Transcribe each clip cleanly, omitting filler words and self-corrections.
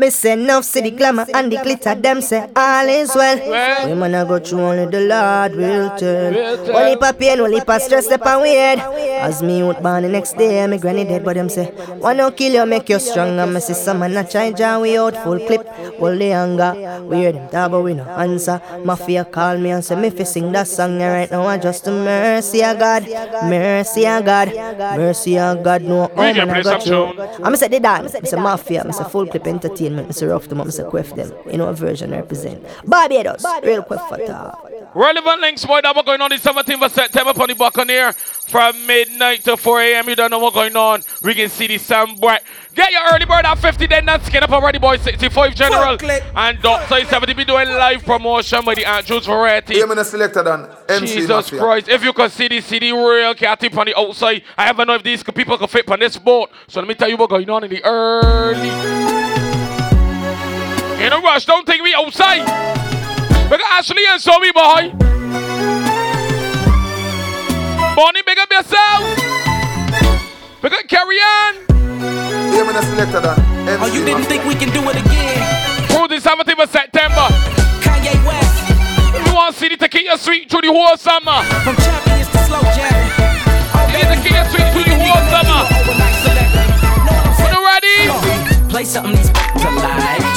Me say enough, see the glamour and the glitter, them say all is well. We man a go through, only the Lord will turn. Only pa pain, only pa stress, step and weird. As me out born the next day, me granny dead, but them say, wanna kill you, make you strong. And me see some man a try jam we out, full clip, all the anger. We hear them talk, but we no answer. Mafia call me and say, me fi sing that song. And right now I just the mercy of God, mercy of God, mercy of God, no one I go through. And me say they dance, me say Mafia, me say Fullklipp Entertainment, Mr. Ruff, the mom, Mr. Quef, them. You know, a version represent. Barbados, real Quef for talk. Relevant Links, boy, that was going on the 17th of September on the Buccaneer. From midnight to 4 a.m., you don't know what's going on. We can see the sun bright. Get your early bird at 50, then that's get up already, boy. 65 General. And Dr. 70 be doing live promotion with the Andrews Variety. Yeah, I'm selected on MC Jesus Mafia. Christ. If you can see the city real catty on the outside, I haven't know if these people can fit on this boat. So let me tell you what's going on in the early. In a rush, don't take me outside. Because Ashley and Zoe, boy. Bonnie, big up yourself. Because carry on. Oh, you didn't think we can do it again. Through the 17th of September. Kanye West. You want city to keep your sweet through the whole summer. From champions to slow jam. To keep your sweet through the whole summer. Are you ready? Play something these to like.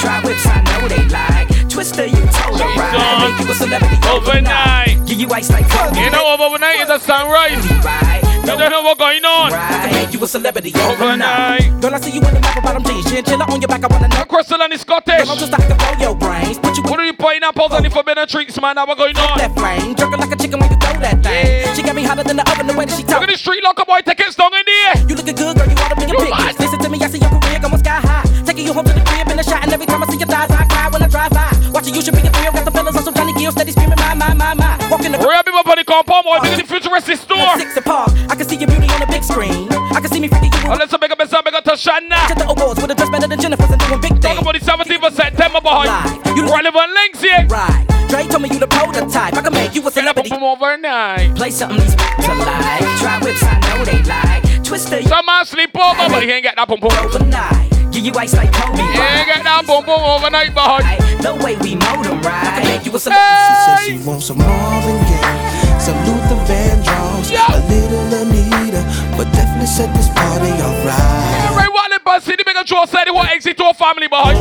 Try whips, I know they like. Twister, you told her right. Make you a celebrity overnight. Give you ice like cold. You know overnight is a sunrise. Right. No, you know what's going on. Right. Make you a celebrity overnight. Girl, I see you in the map about them things. Chinchilla on your back, I want to know. Crystal and the Scottish. I'm just like a blow your brains. Put you what are you playing up on the forbidden treats, man? Now what's going on? That flame. Jerking like a chicken when you throw that thing. Yeah. She got me hotter than the oven the way that she talk. Look at the street locker boy, take it long in there. You looking good, girl, you ought to be a picture. Listen to me, I see your career going sky high. Taking you home to the crib in the shot, and every time I see your thighs, I cry when I drive by. Watching you should be a thrill. Got the fellas on some Johnny Gill, steady screaming, my, my. Walking the real people on the compound, boy. Big in the futuristic store. Six apart, I can see your beauty on the big screen. I can see me freaking you. Oh, let's make up a song, make up Tashana. Check the awards with a dress better than Jennifer's and doing big things. Talk about the 17th of September, boy. You Relevant Links here. Right. Dre told me you the prototype. I can make you a celebrity. Come overnight. Play something these bitches like. Try whips, I know they like. Twister. Some man sleep over, but he ain't got that pump overnight. Give you ice like Kobe. Yeah, get that boom boom overnight, boy. No way we mow them right. Make you a celebrity. She says she wants some Marvin Gaye, some Luther Vandross, a little Anita, but definitely set this party alright. Every one in Bus City, make a draw, say they want exit to a family, boy.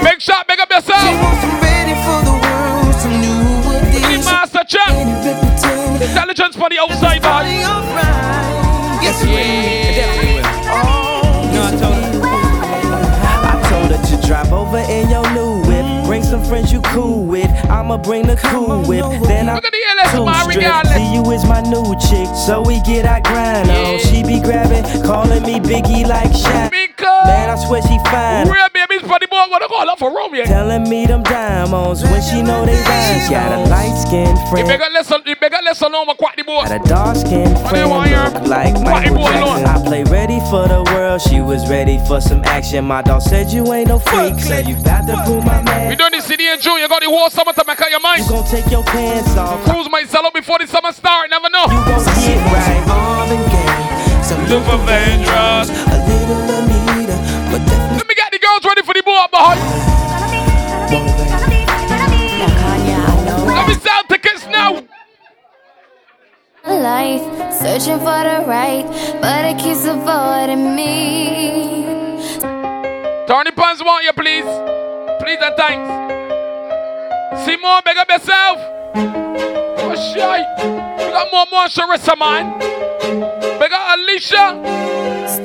Big shot, make up yourself. She wants some ready for the world, some new ideas. Master Chuck. Intelligence for the outside, boy. Yes, yeah. I told her to drive over in your new whip. Bring some friends you cool with. I'ma bring the cool whip. Then I'm too strict. See you is my new chick, so we get our grind on. She be grabbing, calling me Biggie like Shaq. Man, I swear she fine. Real baby's buddy boy, wanna call up for room, yeah. Telling me them diamonds when she know they rhymes. Got a light skinned friend. You better listen on my quacky boy. Got a dark skinned friend. Look like Michael Jackson. I play ready for the world. She was ready for some action. My dog said you ain't no freak, so you got to prove my man. We done the city in June. You got the whole summer to make out your mind. You gon' take your pants off. Cruise might sell out before the summer start. Never know. You gon' see it right. Super Vandross, a little Anita, but definitely. Let me get the girls ready for the boy up behind. Let me sell tickets now. Life, searching for the right, but it keeps avoiding me. Turn the pants on you, please. Please and thanks. Simone, beg up yourself. Oh, shit. You got more moisturizer, man. Big up Alicia.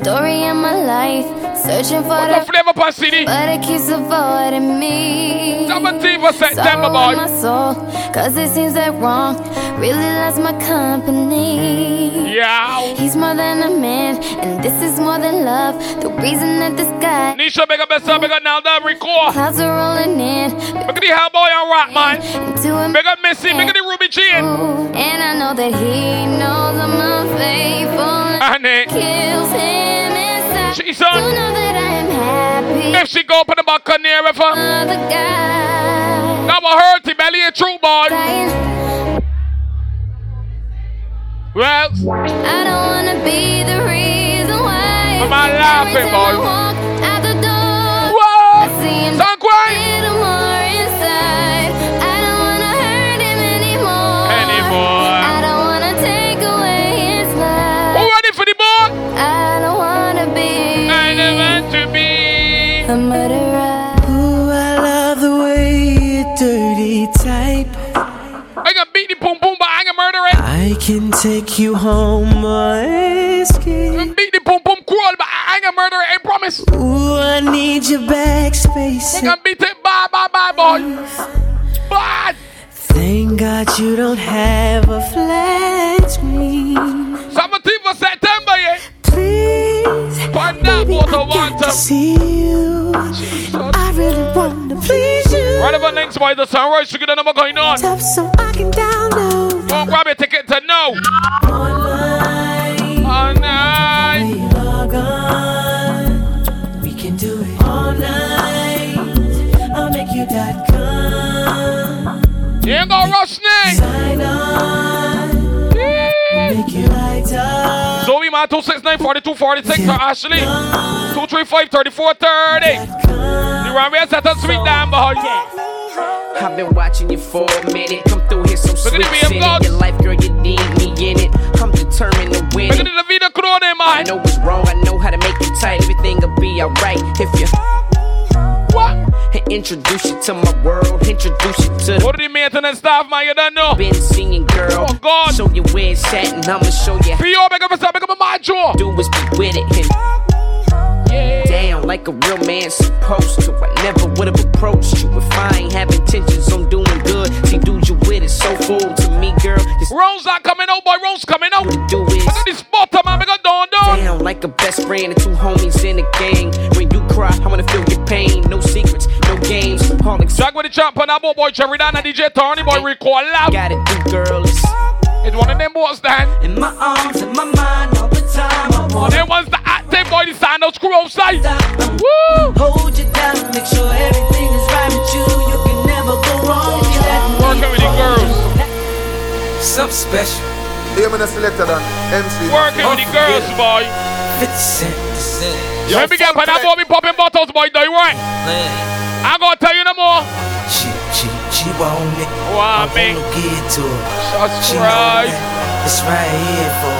Story in my life, searching for the flavor pan city, but it keeps avoiding me. 17th of September, boy. My soul, cause it seems that wrong really loves my company. Yeah. He's more than a man, and this is more than love. The reason that this guy. Nisha, big up yourself, big up now that record. Clouds are rolling in. Big up the Hellboy and Rock, man. Big up Missy, big up the Ruby Jean. And I know that he knows I'm unfaithful. And it kills him inside. She's on. You know that I am happy. If she go up in the Buccaneer with her. Another guy. That will hurt him, Ellie and True Boy. Well. I don't want to be the reason why. Am I laughing, boy? Walk out the door. What? a murderer. Ooh, I love the way you dirty type. I can beat you, boom boom, but I can murder it. I can take you home, I can beat you, boom boom, crawl, but I can murder it, I promise. Ooh, I need your backspace. I can beat it, bye bye bye, boy. Bye. Thank God you don't have a flat screen. 17th of September, yeah. Please, baby, I got to see you. I really want to please you. Relevant Links, boy, the sunrise, sugar, the number going on. Top so I can download. Go grab your ticket to know. All night. All night. We can do it all night. I'll make you that calm. You ain't gonna rush me. Sign on. Yeah. Make you lighter. Zoe man, 269-4246 for Ashley. 235-3430. You run me a certain sweet damn boy. I've been watching you for a minute. Come through here some sweet shit. Your life, girl, you need me in it. I'm determined to win it. I know what's wrong. I know how to make it tight. Everything'll be alright if you... What? Introduce you to my world. Introduce you to the... What do you mean to the staff, man? You don't know. Been singing, girl. Oh, God. Show you where it's at, and I'ma show you... P.O., make up a stop, make up a mind, Joe. Do is be with it, and... Yeah. Down like a real man supposed to. I never would've approached you if I ain't have intentions on doing good. See, dude, you with it. So fool to me, girl. Rome's not coming out, boy. Rome's coming out. What do is... I got this butter, man. I got down. Down like a best friend and two homies in a gang. When you cry, I wanna feel your pain. No secrets, no games. Jack with the champ on that boy, Jerry Dana, DJ Tony, boy, recall loud. Got it, do girls. It's one of them boys, that in my arms, in my mind, all the time. One of them ones that active, boy, the sign, no screw outside. Woo! Hold you down, make sure everything is right with you. You can never go wrong. Working with the girls. Something special. They're gonna select that MC. Working with the girls, boy. 50 cents. Let me get that boy be popping bottles, boy, do you right? I gotta tell you no more. She want it. Wow, man. She right. It's right here for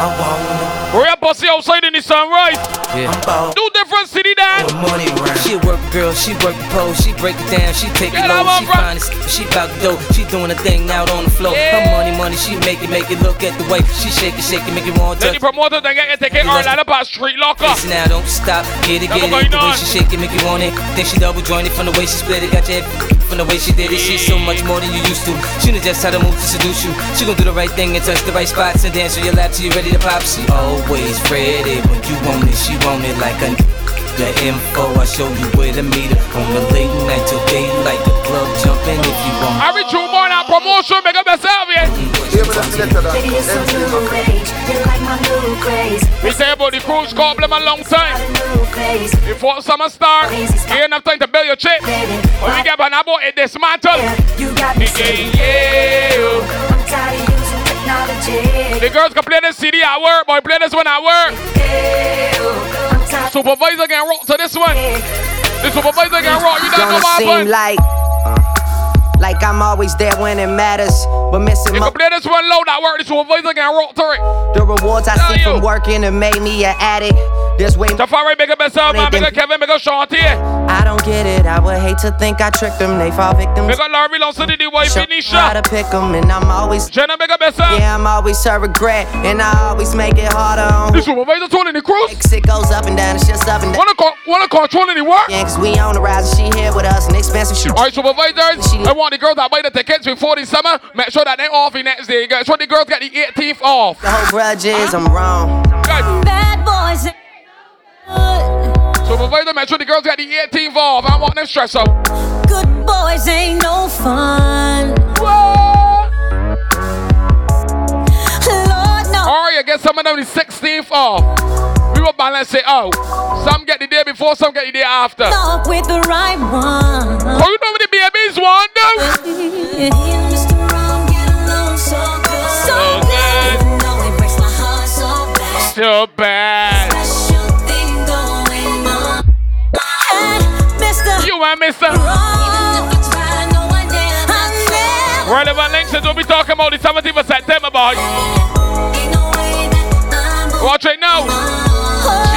I want it. We're up pussy outside in the sunrise. Yeah. Do different city that. She work girl, she work pole, she break it down, she take it low, she find it, she bout dough, she doing a thing out on the floor. Yeah. Her money, she make it, look at the way she shake it, make it more. Then you promote it, then get it, take it all out about street locker. Listen now, don't stop, get it, the way she shake it, make you want it. Then she double joint it from the way she split it, got your head from the way she did it. She's so much more than you used to. She knows just how to move to seduce you. She gon' do the right thing and touch the right spots and dance on your lap till you ready to pop. She always ready when you want it, she want it like a. The info, I show you where to meet her. On the late night till daylight, the club jumping if you want. Every 2 months, I promotion, make up yourself, yeah. We say about the cruise goblin a long time. Before summer start, you ain't have time to build your chip. When we get by now, it dismantle. The girls can play this CD at work, boy, play this one at work. Supervisor can rock to this one. The supervisor can rock. You don't know what happened. Like I'm always there when it matters, but missing my. You can play this one low. That work. The supervisor can rock to it. The rewards I see from working have made me an addict. This way. Tafari, make a best out, man. Make a Kevin, make a Shanti. I don't get it. I would hate to think I tricked them. They fall victims. Make a Larry Long City, the wife in the shop. Try to pick them, and I'm always. Jenna, make a best out. Yeah, I'm always her regret, and I always make it harder on. This supervisor's holding the cruise. It goes up and down, it's just up and down. Wanna control any work? Yeah, cause we on the rise, and she here with us, and expensive shoes. Alright, supervisors, I want the girls that buy the tickets before the summer, make sure that they off the next day. Make sure the girls get the 18th off. The whole grudge is, I'm wrong. Bad boys. Supervisor, make sure the girls got the 18th off. I want them stress up. Good boys ain't no fun. What? Lord, no. Or you get some of them the 16th off. We will balance it out. Some get the day before, some get the day after. Talk with the right one. Oh, you know what the babies want, though? So good. You know it breaks my heart so bad. So bad. You and Mr. Relevant Links, we'll be talking about the 17th of September, boy. Watch it now.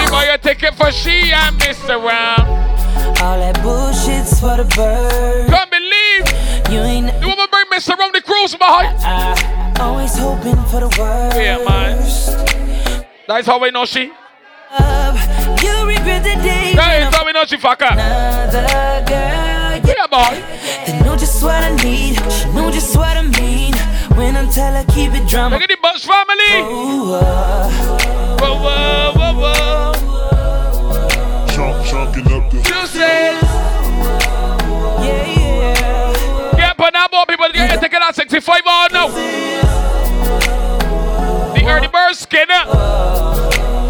She buy a ticket for she and Mr. Ram. All that bullshit's for the birds. Can't believe you ain't. You wanna bring Mr. Romney Cruz behind? Always hoping for the worst. Yeah, man. That's how we know she. You regret the day. Hey, that's how we know she fuck up. Another girl. Yeah, boy. They know just what I need. She know just what I mean. When I tell her keep it drama. Look at the Bush family. Whoa, whoa, whoa, whoa, whoa. Chalking up the juices. Yeah, yeah. Yeah, but now more people get to get out 65 or no. The early bird skinner.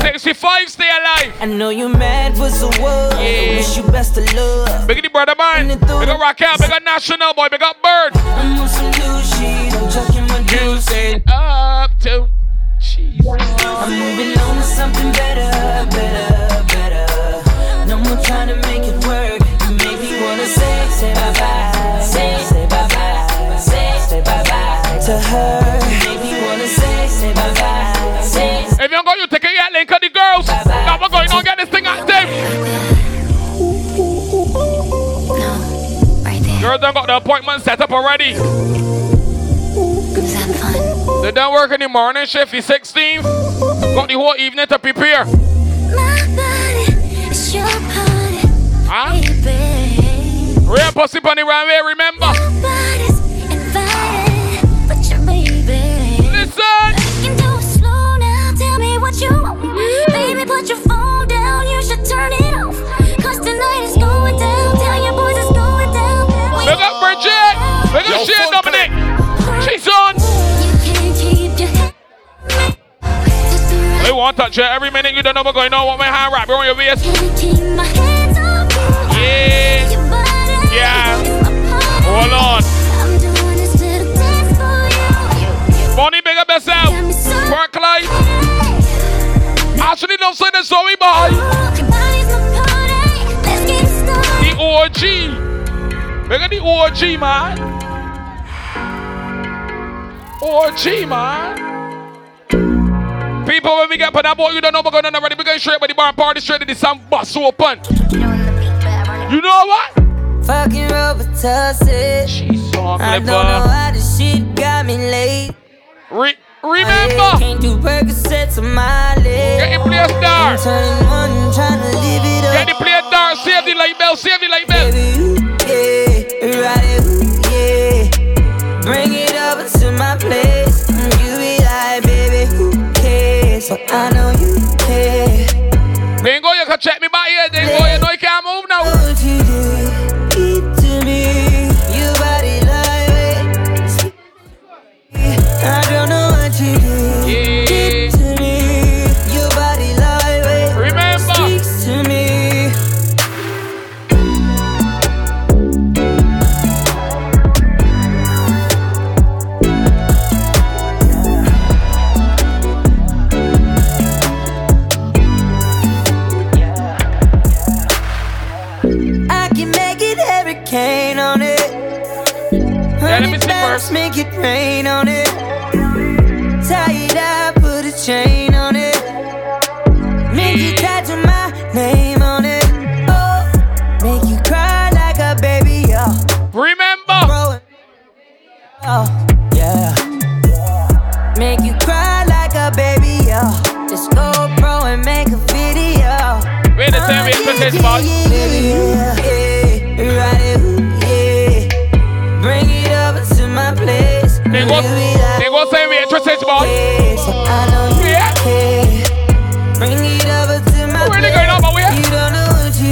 65 stay alive. I know you mad was the world. Yeah. Wish you best of luck. Big the brother mine. Big up Raquel. Big up National boy. Big up Bird. I'm on some new shit. I'm chucking my juices up to cheese. I'm moving on to something better, better, better. No more trying to make it work. Maybe you wanna say, say bye bye. Say, say bye bye. Say, say bye bye to her. Maybe you wanna say, say bye bye. Say, if you don't go, you take a link to the girls. Now we're going to get this thing out there. No, right there. Girls done got the appointment set up already. Fun. They don't work in the morning shift, the 16th. Got the whole evening to prepare. Huh? Real pussy bunny round here, remember? Listen! Look up, Bridget! Look up, shit, Dominic! She's on! They want to touch her every minute. You don't know what's going on. What my hand wrap? We're on your VS. Yeah. Yeah. Hold on. Bonnie, big up yourself. Work life. Actually, don't say the sorry bye. The OG. Big up the OG, man. OG, man. People, when we get up on that boat, you don't know what's going on already. We're going straight by the bar party, straight to the sun bus open. You know what? Fucking Robitussin. She's so clever. I don't know how this shit got me late. Remember. Can't do Percocets on my leg. Get the player star. Get the player star. Save the light bell. Save the light bell. Baby, yeah, ride it, yeah. Bring it over to my place. You be like, baby, who cares? But I know you care. Bingo, you can check me by here. Bingo, you know you can't move now. I don't know what you do. Yeah. Did to me. Your body lightweight. Remember. Speaks to me. I can make it hurricane on it. Let me see first. Make it rain on it. I put a chain on it. Make you tattoo my name on it. Oh, make you cry like a baby, yo. Remember. Oh, yeah. Make you cry like a baby, yo. Just go pro and make a video. Wait a second, we put this box. Yeah, bring it over to my place. They go say we interested, boy. Yeah. Bring it over to my place. Really going on, but we you don't know what you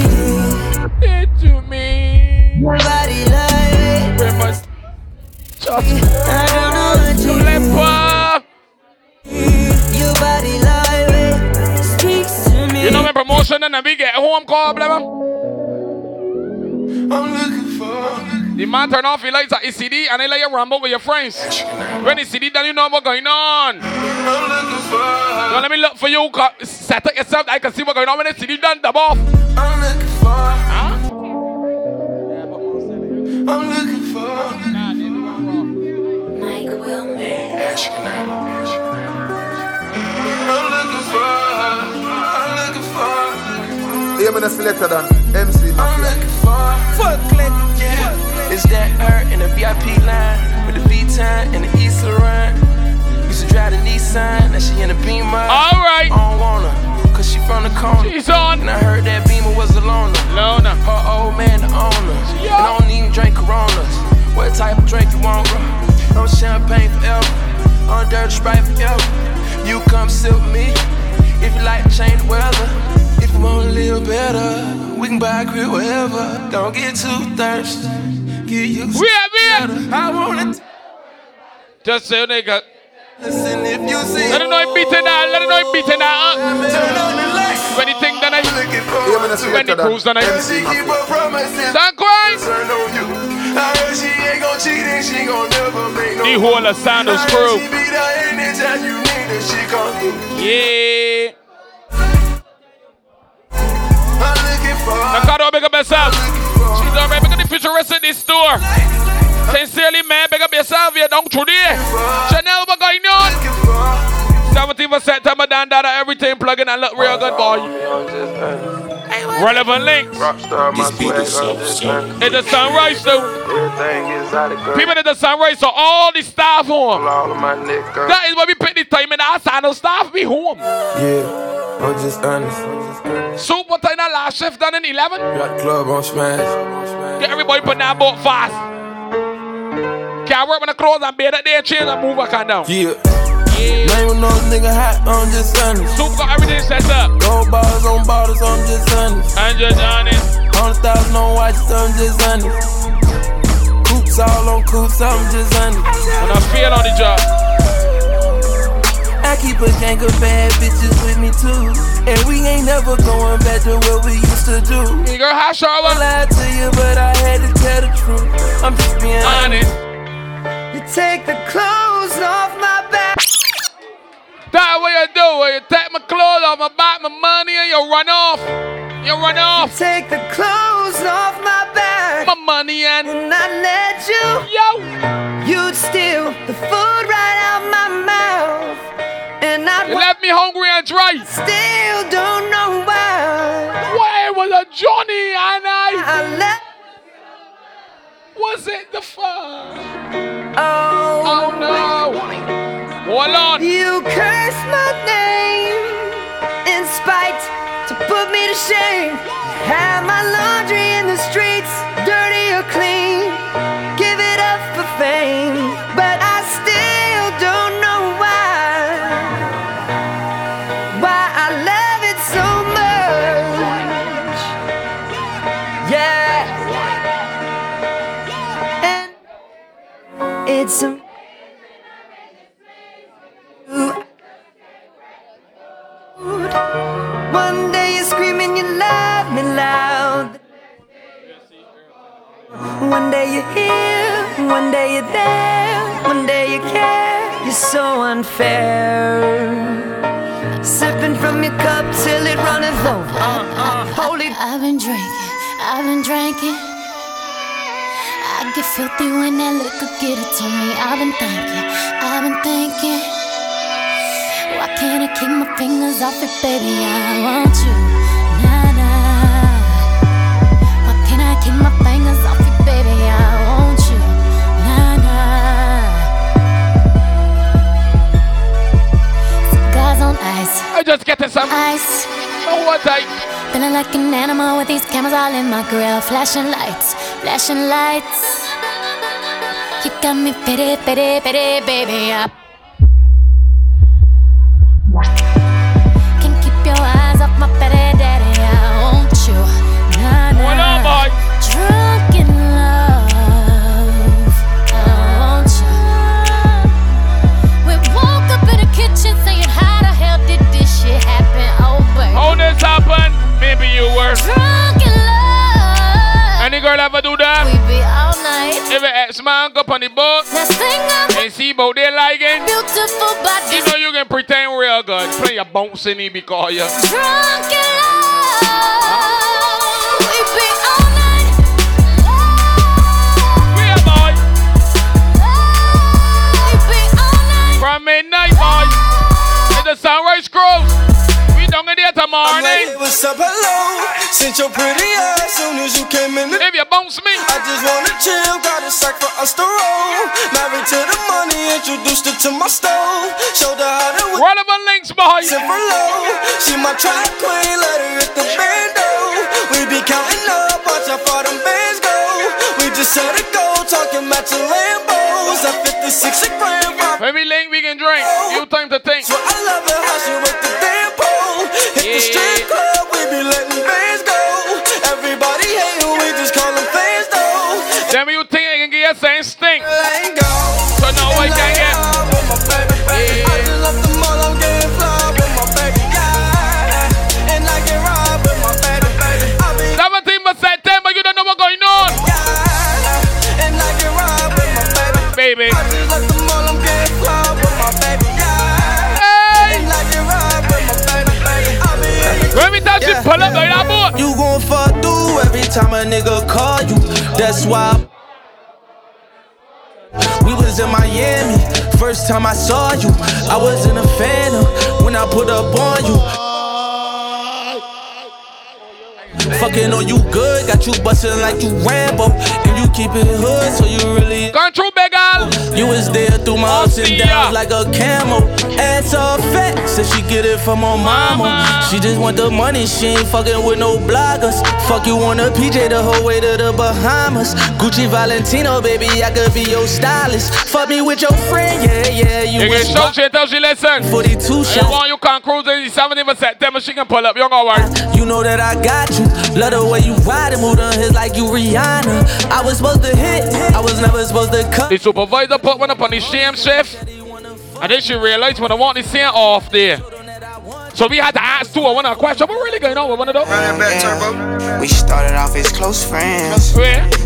did to me. Body like it. Must... I don't know what you did. Your body like it. Speaks to me. You know my promotion and we get home call, blabber. I'm looking for. The man turn off, he likes his CD and he like you ramble with your friends. When the CD done, you know what's going on. Don't let me look for you, set up yourself, I can see what's going on when the CD done, the ball. I'm looking for. Huh? I'm looking for. Nah, they do wrong. Mike Wilmer. I'm looking for. I'm looking for. I'm looking for. I'm looking for. I'm looking for. looking for. Fullklipp, yeah. It's that hurt in the VIP line with the V-Time and the East Laurent. Used to drive the Nissan, now she in the Beamer. All right. I don't want her, cause she from the corner. She's on. And I heard that Beamer was a loner. Loner. Her old man, the owner. And I don't even drink Coronas. What type of drink you want, bro? No champagne forever. On dirty Sprite forever. You come sit with me if you like to change the weather. If you want to live better, we can buy a crib wherever. Don't get too thirsty. Get used to it. I want it. Just say, nigga. Listen, if you see. Let it know it beating out. Let it know it beating out. Turn on the lights. When you think that I. When you cruise that I. Sanquan. Turn on you. I heard she ain't gon' cheat and she gon' never make no. The whole of Sandals crew. She be there anytime you need her, she gon' do. Yeah. I'm looking for. I got to big up yourself. She's already making the futuristic this store. Sincerely, man, big up yourself. You don't through there. Chanel, what going on? 17th September, down that everything plugging and look real good, boy. Relevant links. It's the sunrise, though. People in the sunrise, so all the staff home. That is why we pick the time in our side, no staff be home. Yeah, I'm just honest. So, what time that last shift done in 11? Got club on smash. Get everybody put that boat fast. I work when I close and bed at their chair and move back and down. Yeah. Name with no nigga hot, I'm just honest. Soup got everything set up. No bottles on bottles, I'm just honest. I'm just honest. 100,000 on watches, I'm just honest. Coops all on coops, I'm just honest. When I feel on the job. I keep a gang of bad bitches with me too. And we ain't never going back to what we used to do. Hey girl, how sharp I lied to you, but I had to tell the truth. I'm just being honest. You take the clothes off my back. That's what you do. You take my clothes off my back, my money, and you run off. You run off. You take the clothes off my back. My money and I let you. Yo. You'd steal the food right out my mouth. And I. You left me hungry and dry. Still don't know why. Where was a Johnny and I left. Was it the fun? Oh, oh no! Hold on! You cursed my name in spite to put me to shame. Have my laundry in the streets, dirty or clean. Give it up for fame, but I still don't know why. Why I love it so much? Yeah. It's a one day you're screaming, you love me loud. One day you're here, one day you're there, one day you care. You're so unfair. Sipping from your cup till it runneth over. Holy, I've been drinking, I've been drinking. I get filthy when that liquor get it to me. I've been thinking, why can't I keep my fingers off it, baby? I want you, nah. Why can't I keep my fingers off it, baby? I want you, nah. Cigars on ice. I just get this some ice. Oh, what I. Feeling like an animal with these cameras all in my grill. Flashing lights, flashing lights. You got me pity, pity, pity, baby. I can't keep your eyes off my pity, daddy. I want you, nah. What up, boy? Drunk in love, I want you. We woke up in the kitchen saying, how the hell did this shit happen? Oh, baby. Oh, this happened. Maybe you were drunk in love. Any girl ever do that? We be all night. If an ex-man go on the boat and see about they like it, beautiful body. You know you can pretend real good. Play a bounce in it because you drunk in love. We be all night. Yeah, boy. We be all night. From midnight, boy. It's the sunrise grows. Don't get there tomorrow morning. What's up, hello? Since your pretty eyes, soon as you came in the if you bounce me. I just wanna chill, got a sack for us to roll. Married to the money, introduced her to my stove. Showed her how to Relevant Links behind. She my track queen, let her hit the bando. We be counting up, watch how far them bands go. We just set a goal, talking about your Lambos. At 56 a gram. Every link we can drink, you time to think. So I love it how she work the damn pole. Hit the strip club, we be letting bands go. Everybody hate you, we just call them fans though. Then when you think I can get your same stink. So now I can't get. I just love the mall, I'm getting fly with my baby guy. And I can ride with my baby baby. I be 17 September, you don't know what's going on. And I can ride with my baby. I just love the mall, I'm getting fly with my baby guy. And I can ride with my baby baby. I be when we touch it, pull up like that boy. You gon' fuck through every time a nigga call you. That's why we was in Miami, first time I saw you. I was in a phantom when I put up on you. Fucking on you good, got you bustin' like you Rambo. And you keep it hood, so you really control bagel. You was there through my ups and downs like a camel. Ass all fat, said she get it from her mama. She just want the money, she ain't fucking with no bloggers. Fuck you on a PJ the whole way to the Bahamas. Gucci Valentino, baby, I could be your stylist. Fuck me with your friend, yeah, yeah. You can show shit till she listen. 42 shots. You want you can cruise in the 17th of September, she can pull up, you don't gotta worry. You know that I got you. Love the way you ride and move on his like you Rihanna. I was supposed to hit, I was never supposed to cut. The supervisor put one up on his sham shift. And then she realized when I want this sent off there. So we had to ask two, I want a question. What really going on with one of those? Running back turbo. We started off as close friends.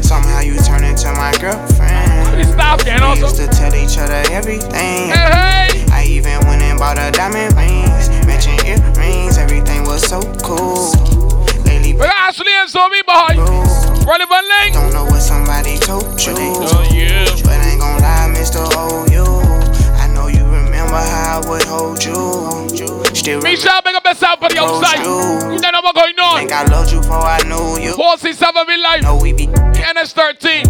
Somehow you turned into my girlfriend. We stopped getting on. We used to tell each other everything. Hey. I even went and bought her diamond rings, matching earrings. Everything was so cool. Lately, but Ashley and Zombie behind. Relevant Link. Don't know what somebody told you. But I ain't gonna lie, Mr. O.U. How I would hold you. Still make sure I make up myself for the outside. You don't know what's going on. Think I loved you before I knew you. 467 be like, no, we be NS13.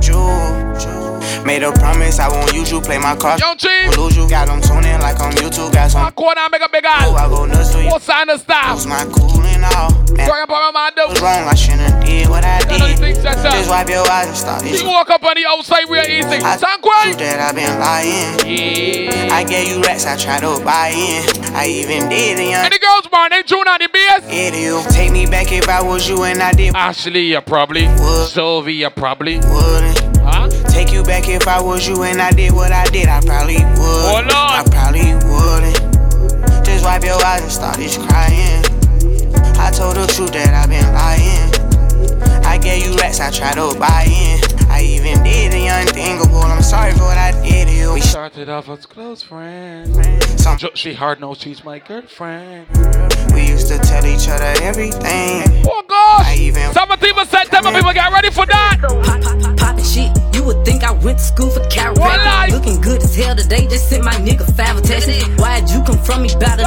Made a promise I won't use you. Play my cards. Young Chief. Lose you. Got them tuning like on YouTube. Got some. I call down, make a big eye. I go nuts to you. What's on the style? Lose my cool and all. Talking about my dude. What's wrong? I shouldn't have did what I did. Just wipe your eyes and stop it. You walk up on the outside real easy. Sanquay. That I've been lying. Yeah. I gave you racks. I tried to buy in. I even did it. And the girls, man, they tune out the BS. Idiot. Take me back if I was you and I did. Ashley, you probably would. Sylvie, you probably wouldn't. Huh? Take you back if I was you and I did what I did. I probably would. Hold on. I probably wouldn't. Just wipe your eyes and start just crying. I told the truth that I've been lying. I gave you racks, I tried to buy in. I even did the unthinkable. I'm sorry for what I did to you. We started off as close friends. She hard knows she's my girlfriend. We used to tell each other everything. Oh gosh! September people got ready for that. Poppin' shit. You would think I went to school for carrot. Looking good as hell today. Just sent my nigga five attachments. Why'd you come from me by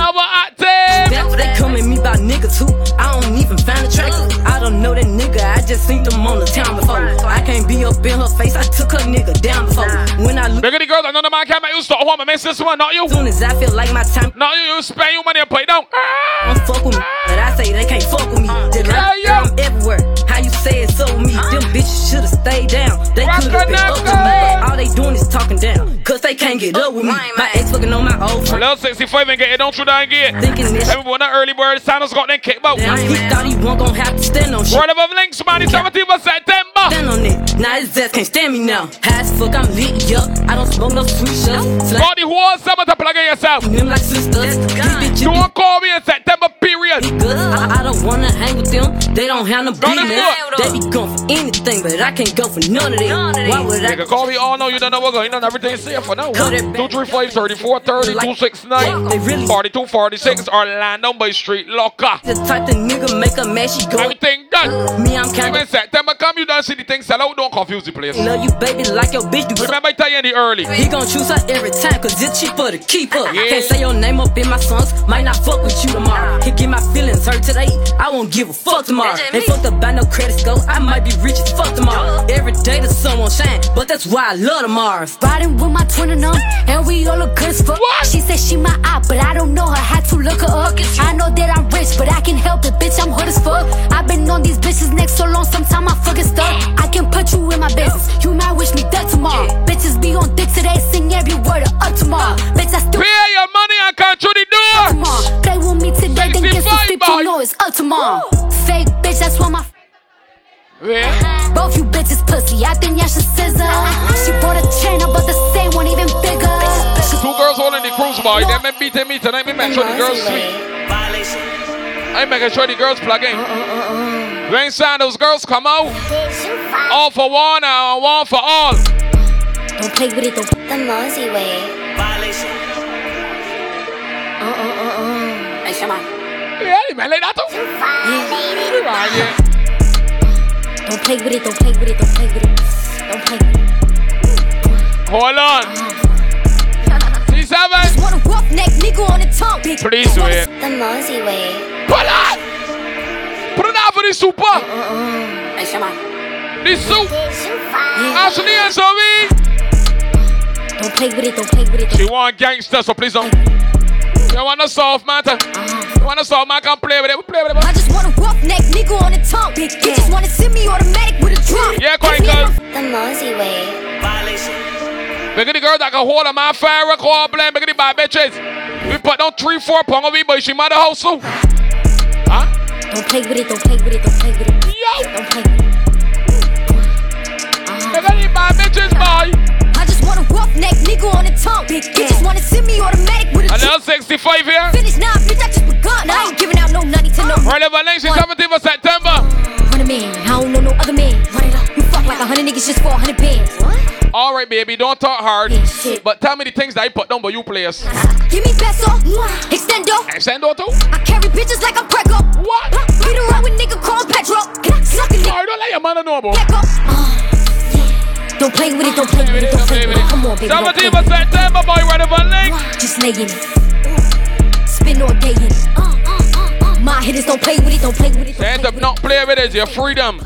they come at me by nigga too. I don't even find a track. I don't know that nigga. I just seen them on the town before. I can't be up in her face. I took her nigga down before. When I look at the girls, I know the man can't make you stop. I want to miss this one, not you. Soon as I feel like my time. Not you. You spend your money and put it down. Don't fuck with me, but I say they can't fuck with me. I'm everywhere. How you say it so me? Them bitches should have stayed down. They could have been up with me, but all they doing is talking down. Cause they can't get up with me. My ex fucking on my old friend. Little 65 and get it. Don't you die and get it. Everyone an early bird, Santa's got them kickbout. He thought he won't gon' have to stand on shit. Relevant Links, man, it's 17th of September. Stand on it, now his ass can't stand me now. High as fuck, I'm lit, yup. I don't smoke no sweet shots. Body whole summer to plug in yourself. Them like sisters. Don't call me in September, period. I don't wanna hang with them. They don't have no business. They be gone for anything, but I can't go for none of them. Why would I? Nigga, call me all, no, you don't know what's going on. Everything's safe for now. 235-3430-269-4246 or Orlando by Street Locker. The type the nigga make a mess, she go. Everything done. Me, I'm counting. Even September come, you don't see the things sell out. Don't confuse the place. Love you, baby, like your bitch do. Remember, I tell you in the early. He gon' choose her every time, cause it's cheaper to keep her. Yeah. Can't say your name up in my songs. Might not fuck with you tomorrow. He Get my feelings hurt today, I won't give a fuck tomorrow. They fucked up by no credit score, I might be rich as fuck tomorrow. Every day the sun won't shine, but that's why I love the Mars. Riding with my twin and them, and we all look good as fuck. She said she my eye, but I don't know her, had to look her up. I know that I'm rich, but I can help it, bitch, I'm hot as fuck. I've been on these bitches' necks so long, sometimes I fucking stuck. I can put you in my business, you might wish me dead tomorrow. Bitches be on dick today, sing every word of up tomorrow. Bitch, I still pay your money, I come through the door. Play with me today, then get some 50 noise up tomorrow. Fake bitch, that's why my both you bitches pussy, I think y'all should scissor. She bought a chain, I bought the same one, even bigger. Two girls holding the cruise bar, they men beating me tonight, me make sure the girls sweet. I making sure the girls plug in. You ain't sign those girls, come out. All for one and one for all. Don't play with it, don't put the Mozzie way. Violation. Hey, Shema. Yeah, you man, like that too. Yeah. Don't play with it, don't play with it, don't play with it. Don't play with it. Hold on. C7. Just want a rough neck nigga on the top. Please wait. The Mozzie way. Pull up. Put it out for this super. Hey, Shema. This soup. Ashley and Zoe. Don't play with it, don't play with it. She want gangster, so please don't. You want a soft matter? You want a soft man, come play with it, we play with it. I just want a rough neck nigga on the tongue, bitch. You just want to send me automatic with a drum. Yeah, quite good. The Mozzie way. Violation. Look at the girl that can hold a man fire, call blame, look at the bad bitches. We put down 3-4 pounds of it, but she mother house too. Huh? Don't play with it, don't play with it, don't play with it. Yo! Don't play with it. Look at the bad bitches, boy. Want a rough neck nigga on the tongue, bitch. You just want to send me automatic with a another 65 here. Finish now, bitch, I just begun. I ain't giving out no money to no Relevant Links, 17th of September. Run a man, I don't know no other man. Run it up, you fuck like 100 niggas just for 100 bands. What? All right, baby, don't talk hard. Yeah, but tell me the things that I put down by you players. Give me peso, extendo. Extendo too? I carry bitches like I'm Prego. What? Beat around with nigga called Pedro. Suck a nigga. I don't let your mother know, bro. Don't play with it, don't play with it, don't play with it. Come on, baby. 17th of September, boy, Relevant Links. Just lay in it. Spin all day in it. My hitters don't play with it, don't play with it. They end up not playing with it, your freedom.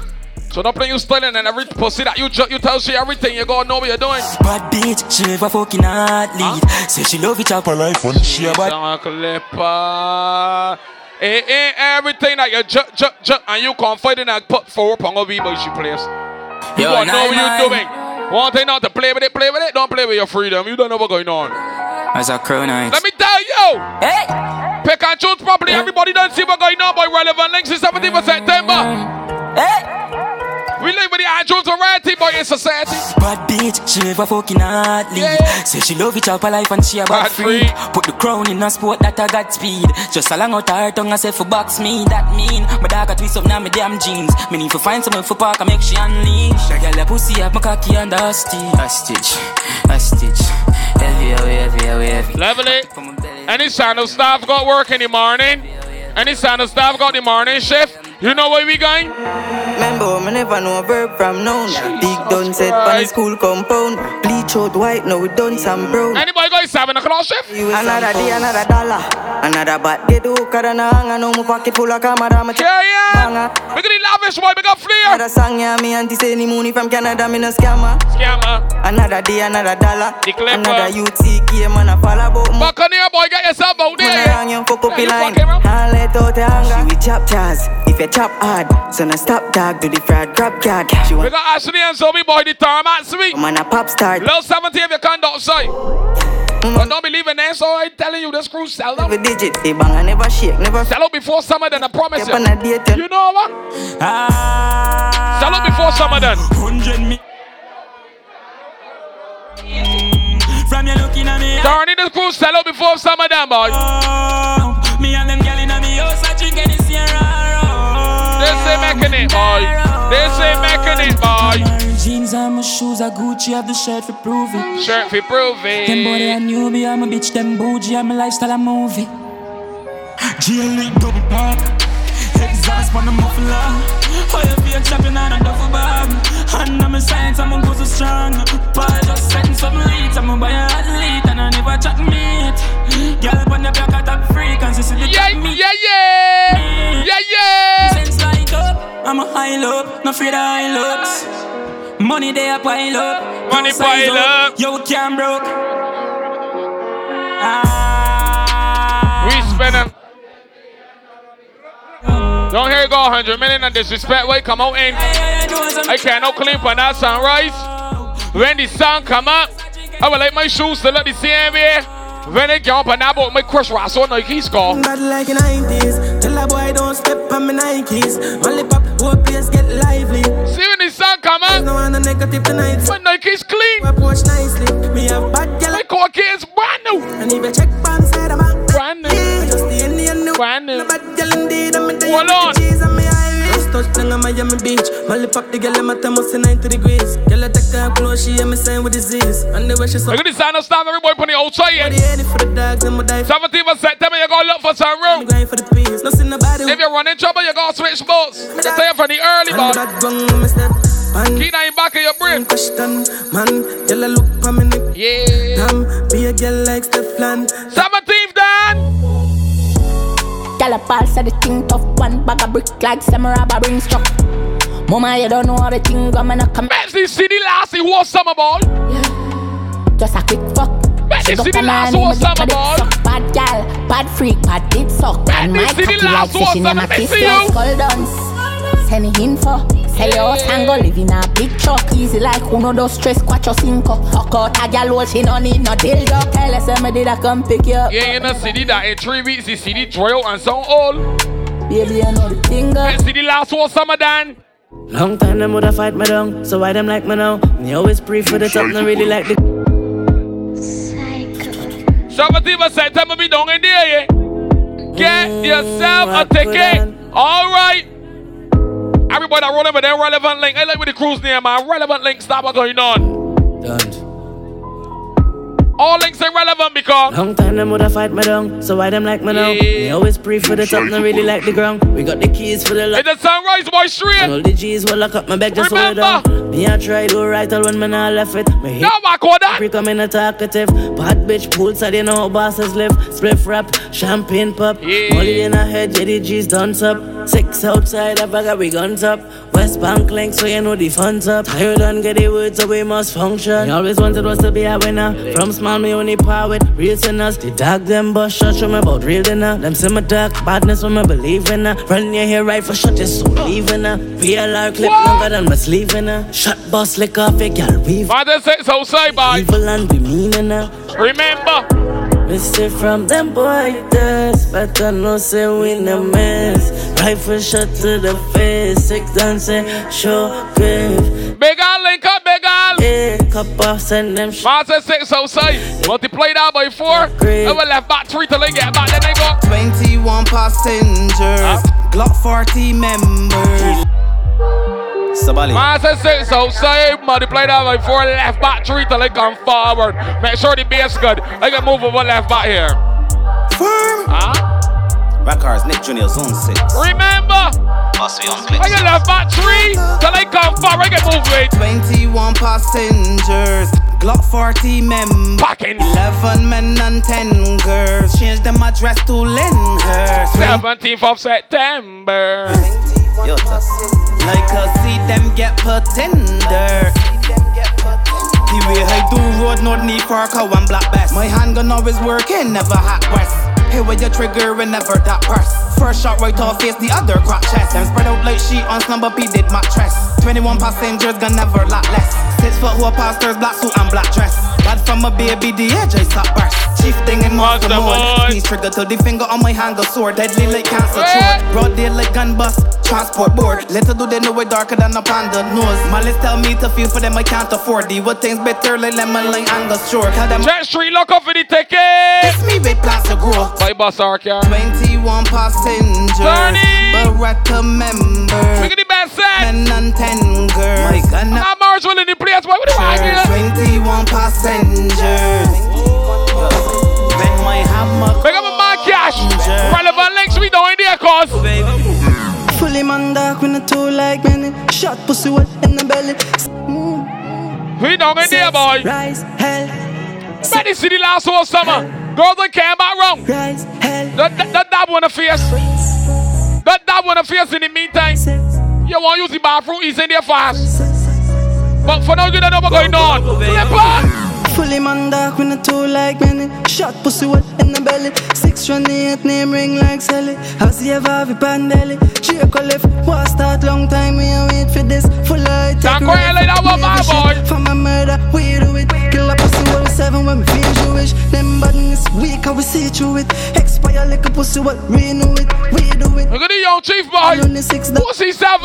So don't play you stealing and every pussy that you you tell she everything, you gotta know what you're doing. Bad bitch, she ever fucking not leave. Say she love it up her life when she about Clipper. It ain't everything that you jump, and you confide in that put 4 pounds of it, but she plays. You don't know what you're doing. One thing not to play with it, don't play with your freedom. You don't know what's going on. As a crow night. Let me tell you. Hey. Pick and choose properly. Hey. Everybody don't see what's going on by Relevant Links. It's 17th of September. Hey. We live with the Andrews variety, boy, in society. Bad bitch, she never fucking hardly. Yeah. Say she love it all her life and she about free. Put the crown in a sport that I got speed. Just along out her tongue, I say for box me. That mean, my dog I twist up now my damn jeans. Me need to find someone for park and make she unleash. I got a pussy up my cocky and a stitch. A stitch. Heavy. Lovely. Any sign of staff got work in the morning? Any sign of staff got the morning shift? You know where we going? Remember, I never know a verb from noun. Big done said by school compound. Bleach out white, now we done some brown. Anybody going 7 o'clock shift? Another day, another dollar. Another bad day to hook, I don't hang. I know my pocket full of camera. Yeah. We got the lavish boy, we got flair. Another song, yeah, me auntie say any money from Canada, me no scammer. Another day, another dollar. Another UT game, man, I fall about me. Buccaneer boy, get yourself out there. Hang your fuck up the line. And let out the anger. She with chop jazz. If you chop hard, so no stop dog, do the fried crab card. We got Ashley and Zoe boy, the time at sweet. Man a pop star. Love 70 if you can't outside. But don't believe in that, so I'm telling you, this crew sell out. Every digit, they bang and never shake, never. Sell out before summer, then I promise you. You know what? Sell out before summer, then. 100 million. From you looking at me. Darn it, this crew sell out before summer, then, boy. Oh, me and them girl in me house, I drink any Sierra. They say making it, boy. My jeans and my shoes are Gucci. Have the shirt for prove it. Them boy they a newbie. I'm a bitch. Them bougie. I'm a lifestyle a movie. G-League double pack. Exhaust on the muffler. Fire be a champion and a duffel bag. And I'm a science. I'm a go so strong. But I just setting some leads. I'm a buy a hot lead. And I never chat meat. Girl on the back of that freak. And she said they got me. Yeah. high up, no fear the high looks. Money they a pile up, money pile up. Yo, can't broke. We spend them. Don't hear go 100 million and disrespect. Wait, come out in. I can't no clean for that sunrise. When the sun come up, I will like my shoes to look the same way. When it jump and I bought my crush right, so Nike's gone. But like in 90s, tell a boy don't step on my Nikes. Only pop, whole place get lively. See when the sun come up, no one negative tonight. But Nike's clean. I watch nicely. Me have bad girl. My cocky is brand new. And even check band side of my brand new. Just the Indian new. Brand new. Bad girl indeed. I'm a day with the cheese and my iris. Just touched down on Miami Beach. Only pop the girl in my thermos in 90 degrees. Girl attack her clothes, she and me sign with disease. And the way she's so. Look at the sign of stuff, everybody put the outside in. Yeah. 17th of September, you're gonna look for some room. If you're running trouble, you're gonna switch boats. I'm staying for the early ball. Keep that in back of your breath. Yeah. 17th, Dan. Tell a pulse of the thing tough. One bag of brick like some rubber ring struck. Mama, you don't know how the thing coming up. Let's see the last, he was summer ball. Just a quick fuck. She got the last one summer ball. Bad gal, bad freak, bad did suck. And my cocky like say she never kissed your skull dance. Send him for, sell your tango, live in a big truck. Easy like uno, dos, tres, cuatro, cinco. Fuck out a gal what she don't need no dildo. Tell her somebody that come pick you up. Yeah, you know CD that in 3 weeks, you see the drill and sound old. Baby, I know the thing up. Let's see the last one summer dance. Long time them woulda fight me down, so why them like me now? Me always brief for the top, not really like the... 17th of September, be down in there, yeah. Get yourself a ticket. All right. Everybody that rolling with their relevant link. I like with the cruise name, man. Relevant link. Stop what's going on. Don't. All links are relevant because. Long time them woulda fight me down, so why them like me now? They always pray for the top, not really like the ground. We got the keys for the lock. It's a sunrise, boy, straight. All the G's will lock up my back, just hold on. Me I try to right all when me not left it. Me hit Africa, me not talkative. Bad bitch poolside, you know how bosses live. Spliff wrap, champagne pop. Molly in her head, JDG's dance up. 6 outside, I got we guns up. West Bank links, so you know the fun's up. Tired don't get the words, so we must function. Me always wanted us to be a winner. From small, me only power with real sinners. The dog them bust shots from about real dinner. Them see my dark badness when me believe in her. Run your hair right for shot, you so leaving her. VLR clip longer than my sleeve in her. Shot boss lick off a gal weave. Father says outside by evil and be mean enough. Remember, we stay from them boy dust, but I know say we in a mess. Rifle shot to the face, sick dancing, show grave. Big all link up, big all. Yeah, cup off, send them shit. Father says outside. Multiply that by 4. And we left back 3 till they get back. Then they go 21 passengers, Glock 40 members. Sabali. Master 6 outside, multiply that by 4, left back 3 till it come forward. Make sure the base good. I can move over left back here. Firm. Rackars, Nick Jr. Zone 6. Remember, I can left back 3 till I come forward. I can move it. 21 passengers, Glock 40 members. 11 men and 10 girls. Change them address to Lindhurst. 17th of September. Like I see them get pretender. The way I do road, no need for a cow and black bass. My handgun always working, never hot west. Hey, with your trigger and never that press. First shot right off face, the other crack chest. Them spread out like sheet on slumber beaded mattress. 21 passengers, gun never lot less. 6 foot who pastors, black suit and black dress. Bad from a baby, the edge I stop burst. Chief thing in my mode. Please trigger till the finger on my hand go sore. Deadly like cancer chord. Broad day like gun bus, transport board. Little do they know it darker than a panda nose. Malice tell me to feel for them I can't afford. The what things better like lemon like Angus short. Jet street lock off for the ticket. It's me with plans to grow. Bye boss Arca. 21 passengers, 30 Beretta members. Look at the best set. 10 and 10 girls. My gun I'm marginal in the place. Why would you argue? 21 passengers. Big up my cash. Relevant links, we don't in there, cause. Fully man dark with a toe like many. Shot pussy wet in the belly. We don't in there, boy. Man, this is the last whole summer. Girls that came back wrong. That dab on the face. That dab on the face in the meantime. You want to use the bathroom, he's in there fast. But for now, you don't know what's going on. Flip on! Fully man dark when I two like many. Shot pussy wet in the belly. 6 run 8 name ring like Sally. How see ever have a pandeli? Check a lift. War start long time, we wait for this. Full light. That's why I like that one, my boy. For my murder, we do it. Kill a pussy 107 when we feel Jewish. Them buttons weak, how we see through it. Expire like a pussy, what we know it. We do it. Look at the young chief boy. Pussy 7.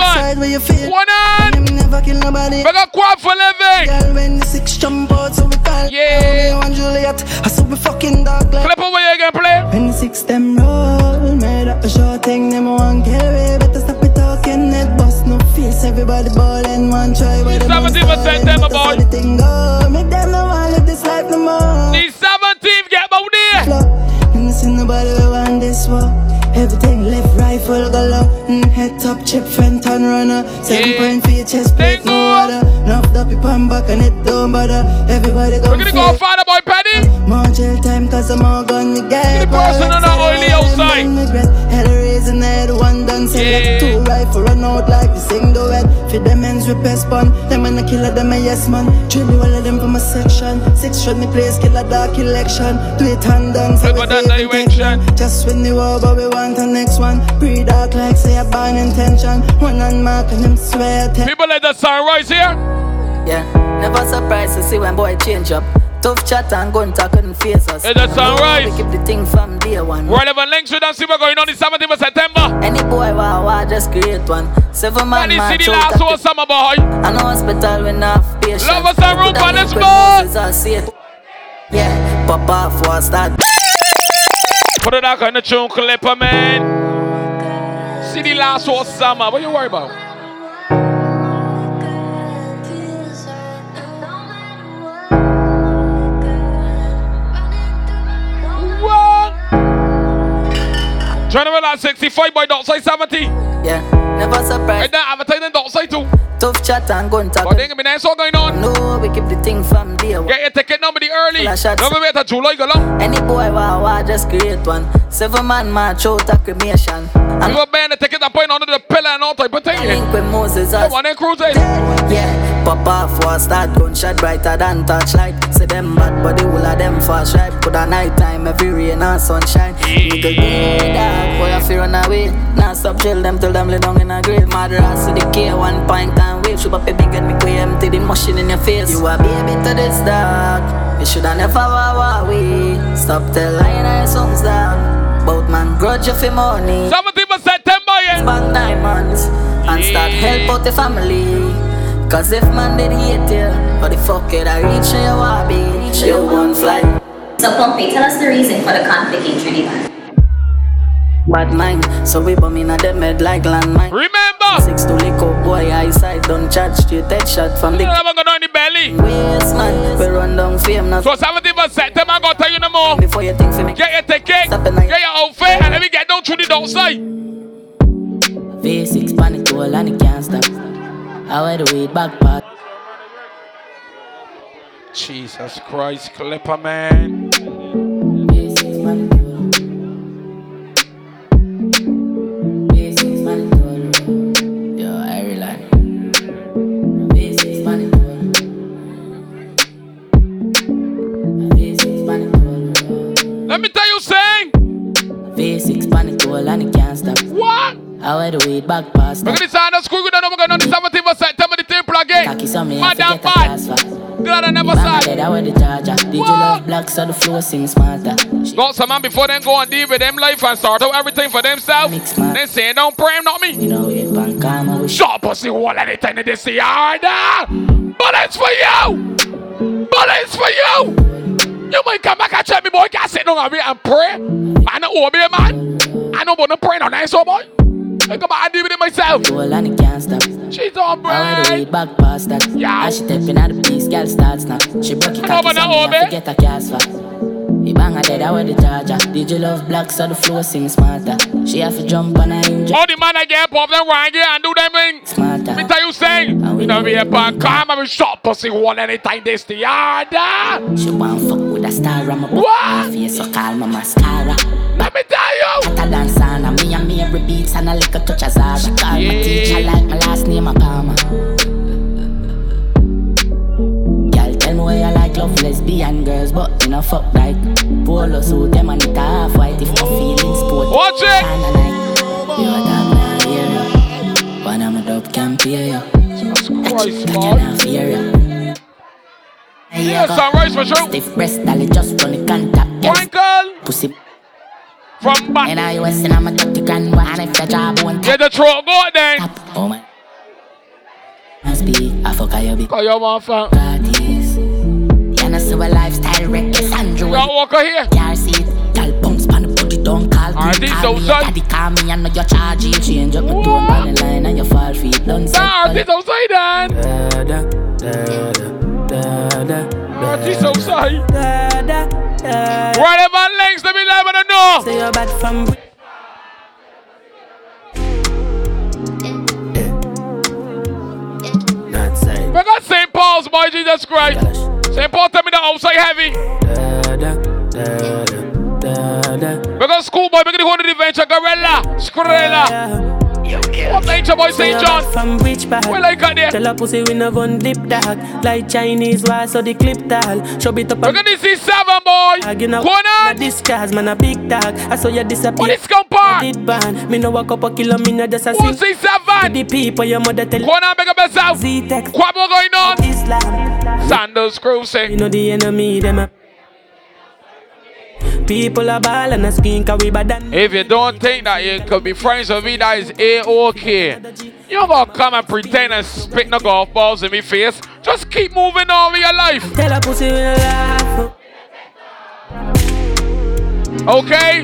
One hand. We got quad for living. Girl, when the 6 jump out, so we call. Yeah. And Juliet, I saw we fucking dark like. Clip over here, can play. When the 6 them roll, made up a short thing, them one carry. Better stop it talking, net boss, no face. Everybody ball and one try. 17% them about. Make them no one live this life no more. These 17 get about there. And this is nobody we want this war. Everything left, rifle, galore. Head top, chip, Fenton, runner. 7 point for your chest plate, no water. Nuffed up your palm back and it don't bother. Everybody go. We're gonna go find a boy, Penny. More jail time cause I'm all gonna get. The person on the only outside. Hell raising head, one done select. 2 rifle, run out like you sing the wet. Feed them ends with best bun. Them and the killer, them a yes man. Drill all of them from a section. 6 shot me place, kill a dark election. Do it hand down, so we just win the war, but we want the next one. Breathe out like say a bad intention. One on mark and them swear. People like the sunrise here. Yeah, never surprised to see when boy change up. Tough chat and gun talk couldn't face us. It's the sunrise. We keep the thing from day one. Relevant links with us. See what's going on the 17th of September. Any boy wow just create one. 7 man and man. See the last one summer boy. An hospital with enough patience. Love us a room for this boy. Yeah, pop off was that. Put it out on the tune, Clipper, man. See the last whole summer. What you worry about? What? General at 65 by Dockside 70. Yeah, never surprised. And that advertising Dockside too. Tough chat and gun talk. But there ain't been any song going on. No, we keep the thing from there. Get your ticket nobody early. Don't wait till July go long. Any boy wow just create one. 7 man march out a cremation. And you go buying the ticket and point under the pillar and all type of thing. Link with Moses. Come on in cruising. Yeah, pop off was that gunshot brighter than torchlight. See them bad body all of them fast right. Put a night time every rain and sunshine. Nigga go dark boy I feel run away. Now stop jail them till them lay down in a grave. Mother ass to the K1 pint. Wave super baby get me quay empty the motion in your face. You are baby to this dark. You shoulda never walk away. Stop the line and songs down. Bout man grudge of your money. 17th of September, yeah. Back 9 months and start help out the family. Cause if man did hate you, how the fuck it I reach your wabi? You won't fly. So Pompey, tell us the reason for the conflict in Trinidad. Bad mind, so we bomb in a dead med like landmine. Remember! 6 to lick up, boy, eyesight, don't charge, straight head shot from the... You never go down the belly! Yes, man, we run down fame now. So 17th I go tell you no more. Before you think for me. Get your ticket, like get your outfit, and let me get down through the outside. V6 panic wall and it can't stop. I wear the way back part. Jesus Christ, Clipper, man. V6 panic. Let me tell you, sing! V6 panic wall and it can't stop. What? I wear the way back past. Look at this sound of school, we don't know we're going on the 17th of September, the tape plug in. Madam Pat! Glad I never saw it. I wear the charger. Did you love black so the floor sing smarter? Got some man before them go and deal with them life and start out everything for themselves. They say don't pray, not me. You know, if I'm calm, I wish. Shop us the wall anytime they say, alright, bullets for you! Bullets for you! You might come back and check me, boy. Can't sit down and wait and pray. I know what I man. I know about no praying on that, so boy. I come back and deal with it myself. Well, and it can't stop. She's on break. I wear the way back past that. Yeah. As she tapping out the place, girl starts now. She broke it up and I get a gas for. He bang her dead, I wear the charger. Did you love black so the floor sing smarter? She have to jump on her injury. All the man I get pop them right here and do them thing. Smarter. Me tell you sing. You know me a bad calm and we shot pussy one anytime they stay hard. She want fuck. Star, I'm a what? Face, so calm, I'm mascara. Let me tell you! Mary Beats and a little touch of Zara. She call me teacher like my last name, Obama. Y'all tell me why you like love lesbian girls, but you know fuck like polo suit them and it half white if my feelings put. Watch it! You're damn near here. One of my dub can't pay you. Jesus Christ, man. Yeah, sunrise for sure. Stiff breast, dolly, just run the contact. Yes. Girl. Pussy. From back. And I was in a Mexican one if the job won't. Get the throat going then. Oh man. Must be a fuck I you be. Call your one fan. Parties. You know see a lifestyle reckless and joy. Don't walk out here. Car seat. Y'all pumps pan the body don't call. Alright, this outside. Daddy call me and know your charge. You change up my tone on the line and your fall feet. Don't say. Alright, this outside then. Artist outside. Relevant Links, let me live on the know. Say you're bad from. We got St. Paul's, my Jesus Christ. St. Paul, tell me the outside heavy. We got Schoolboy, we got the Hundred Adventure, Gorilla, Skrilla. What nature boy St. John? Where like got there? Tell a pussy we never on dip dark. Like Chinese wise so the clip tall. Show it up. We're gonna see seven boy. Conan. This cars man a big dog. I saw you disappear. What is compound? Ban. Me no walk up a kilo. Me no just a see. 167. The people your mother tell. Conan beg up yourself. Z-Tex. What going on? Islam. Sandals cruising. You know the enemy them a. People are ball and a skin can we bad. If you don't think that you could be friends with me, that is A-OK. You're gonna come and pretend and spit no golf balls in me face. Just keep moving on with your life. Okay?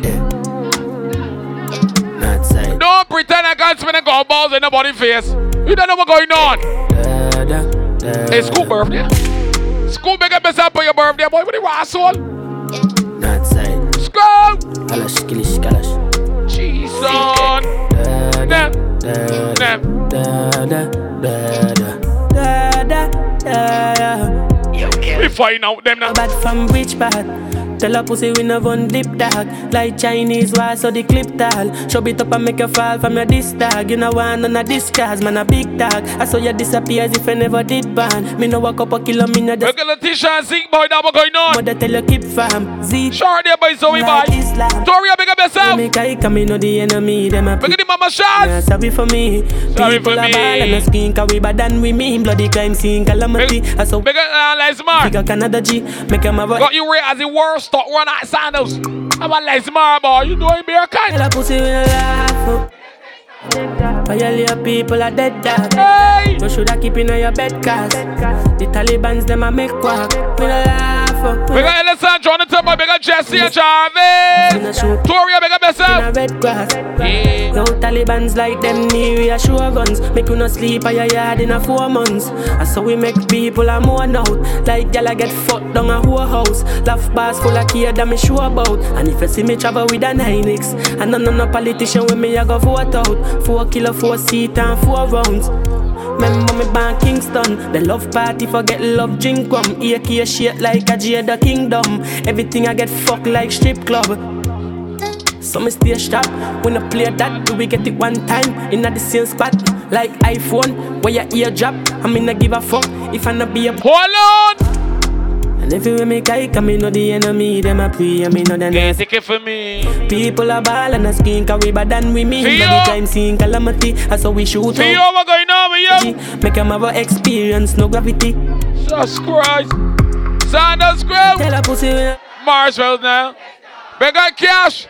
Don't pretend I can't spit no golf balls in nobody's face. You don't know what's going on. It's school birthday. School make up yourself for your birthday, boy. What do you asshole? Let's go! Jesus! Nap! Nap! We find out them now. Bad from which part? Tell a pussy we never on dip dark. Like Chinese wise so the clip tall. Show it up and make you fall from your disc tag. You know one on a disc cars, man a big tag. I saw you disappear as if I never did ban. Me no walk up a kilo, me no just regular t-shirt, zinc boy, that what going on? Mother tell you keep fam, Z. Sure there boy, Zoe boy. Story I big up yourself. Make I come, me know the enemy, them a pick. Look at the mama shots. Sorry for me. Sorry people for me. And a skin can we bad than we mean. Bloody crime scene, calamity. I saw bigger analyze man. Bigger Canada G. Make him a boy. Got you rate as the worst. Stop run out sandals. I'm a lesmar boy. You doing beer kind? Tell a pussy we no laugh. For your little people are dead dark. Hey! You shoulda keep in your bed cast. The Taliban's them a make quack. We no laugh. We got Ellison, Jonathan, we got Jesse and Jarvis. Toria, we got myself. Yeah. No Taliban's like them near we are sure guns. Make you no sleep at your yard in a 4 months. And so we make people a mourn out. Like y'all get fucked down a whole house. Laugh bars full of kids that me sure about. And if you see me travel with a 9X, and none of no politician with me I go vote out. 4 kilo, 4 seat and 4 rounds. Remember me ban Kingston. The love party forget love drink rum. Ear key shit like a Jada Kingdom. Everything I get fucked like strip club. So me stay sharp, when I play that, do we get it one time? Inna the same spot, like iPhone, where your ear drop, I'm inna give a fuck, if I not be a hold on! And if you make I come, I know the enemy, them a pray, I know the next. Take it for me. People are ball and a skin, cause we bad than we mean. But the time seeing calamity, that's how we shoot Theo, out. What going on with you? Make them have a experience, no gravity. Jesus Christ! Sandals Grove! Tell a pussy when Marswell's now. We got cash!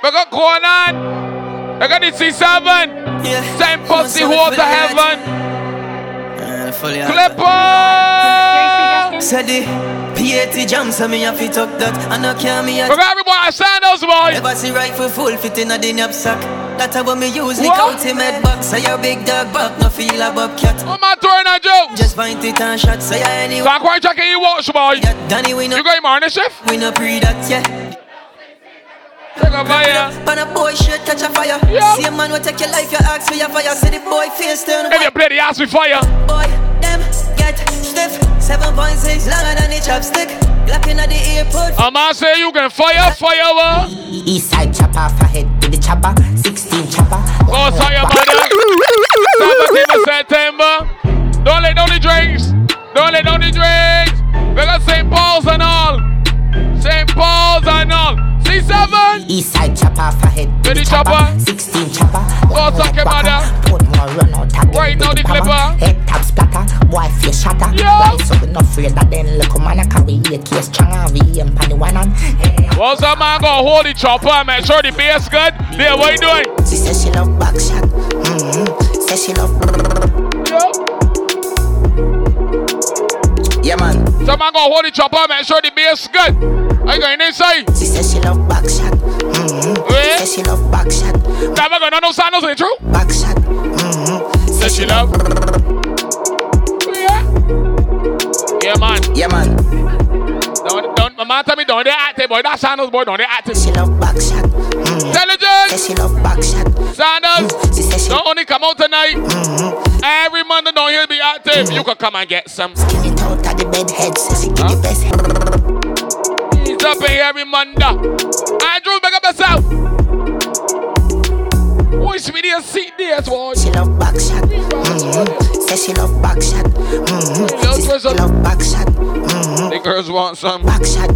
We got Conan, we got the C7, yeah. Same pussy water to heaven. Clipper! Said the P80 jam, so me a fit up that. And I can't me a... We got everybody sandals, boy! Never see rifle full fit in a the knapsack. That's how me use the ultimate box. So your big dog back, no feel about cat. I'm not throwing a joke. Just find it and shot, so you anyway. So I quite check it, you watch, boy. Yeah, Danny, we not... You got him on the chef? We no pre that, yeah. Take a fire. But a boy shit catch a fire. Yep. See a man will take your life, your axe for your fire. See the boy face turn. If you play the axe with fire. Boy, them get stiff. 7.6 longer than the chopstick. Glocking at the airport. A man say you can fire, fire. East side chopper, for head to the chopper. 60. Go say about it. 17th of September. Don't let down the drinks. Don't let down the drinks. We got St. Paul's and all. St. Paul's and all. C7. Eastside chopper for head. Ready chopper. 16 chopper. Go talk about that. Put more run out. Right now the clipper. Head tap splatter. Wife you shatter. Yeah. So we not afraid that then look man I carry a case changa. We and pan the one on. What's up man? Go hold the chopper and make sure the bass good. Yeah, what you doing? She says she love back shot. Says she love. Yeah man. So man go hold the chopper and make sure the bass good. Are you going inside? She says she love back shot. She says she love back shot. That man gonna know sandals ain't true. Back shot. Says she love. Yeah. Yeah man. Yeah man. Don't my man tell me don't they act it boy. That sandals boy don't they act it. She love back shot. Intelligent. Says she love back shot. Sandals. She says she don't only come out tonight. Every Monday don't he'll be active. You can come and get some. Skin it out at the bed head. Says she give the best head. Up in every Monday. Andrew, back up yourself. Wish me to see this one. She love back shot. Says she love back shot. She love back shot. The girls want some. Back shot.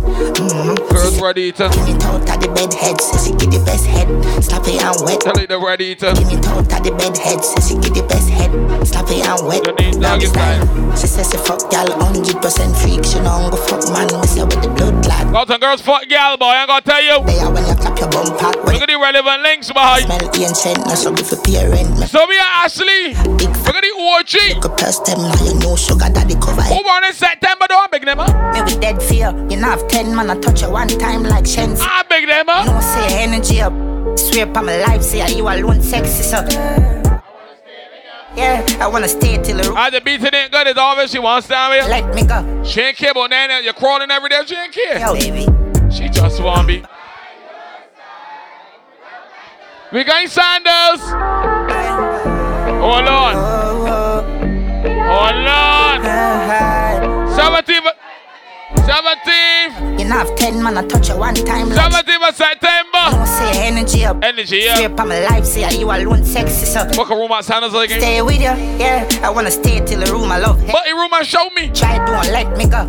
Girls ready to. Give it out at the bed head. Says she give the best head. Slappy and wet. Tell it the ready to. Give it out at the bed head. Says she give the best head. Slappy and wet. You need doggy style. She says she fuck y'all 100% freak. She don't go fuck man. Miss her with the blood lad. Girls and girls fuck y'all boy. I'm gonna tell you. They are when you clap your bum pack. Look at the relevant links behind. So we are Ashley. Look at the OG. Look at them now. You know sugar daddy cover. Over on in September though. I beg them up. Me with dead fear. You know have 10 man. I touch you one time like Shen. I beg them up. No say energy up. Swear upon my life. Say you alone sexy so. Yeah, I wanna stay till the I the beat it ain't good, it's all she wants down here. Let me go. She ain't care, but now you're crawling every day, she ain't care. Yo, baby. She just wanna be. We going sandals. Hold on. Hold on. 17th. You have 10 man, I touch you one time. 17th of September. Don't say energy up. Energy up. Stay up on my life, say you alone sexy, so. Fuck a room at Sanders again. Stay with you, yeah. I wanna stay till the room I love. But the room I show me. Try don't let me go.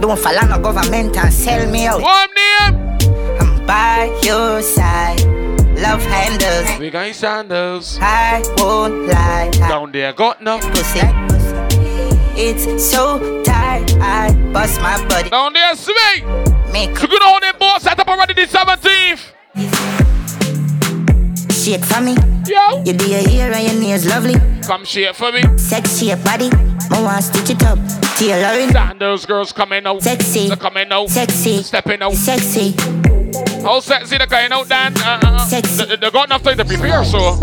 Don't fall on the government and sell me out. Warm name. I'm by your side. Love handles. We got sandals. I won't lie. Down there, got no pussy. It's so tight, I bust my body. Down there, swing! So good on that board set up already the 17th. Shake for me. Yo! You do your hair and your nails lovely. Come shake for me. Sexy your body. I want to stitch it up. Tailoring. Sandals girls coming out. Sexy. They're coming out. Sexy. Stepping out. Sexy. How sexy the guy out Dan? Sexy. They got enough time to prepare, so.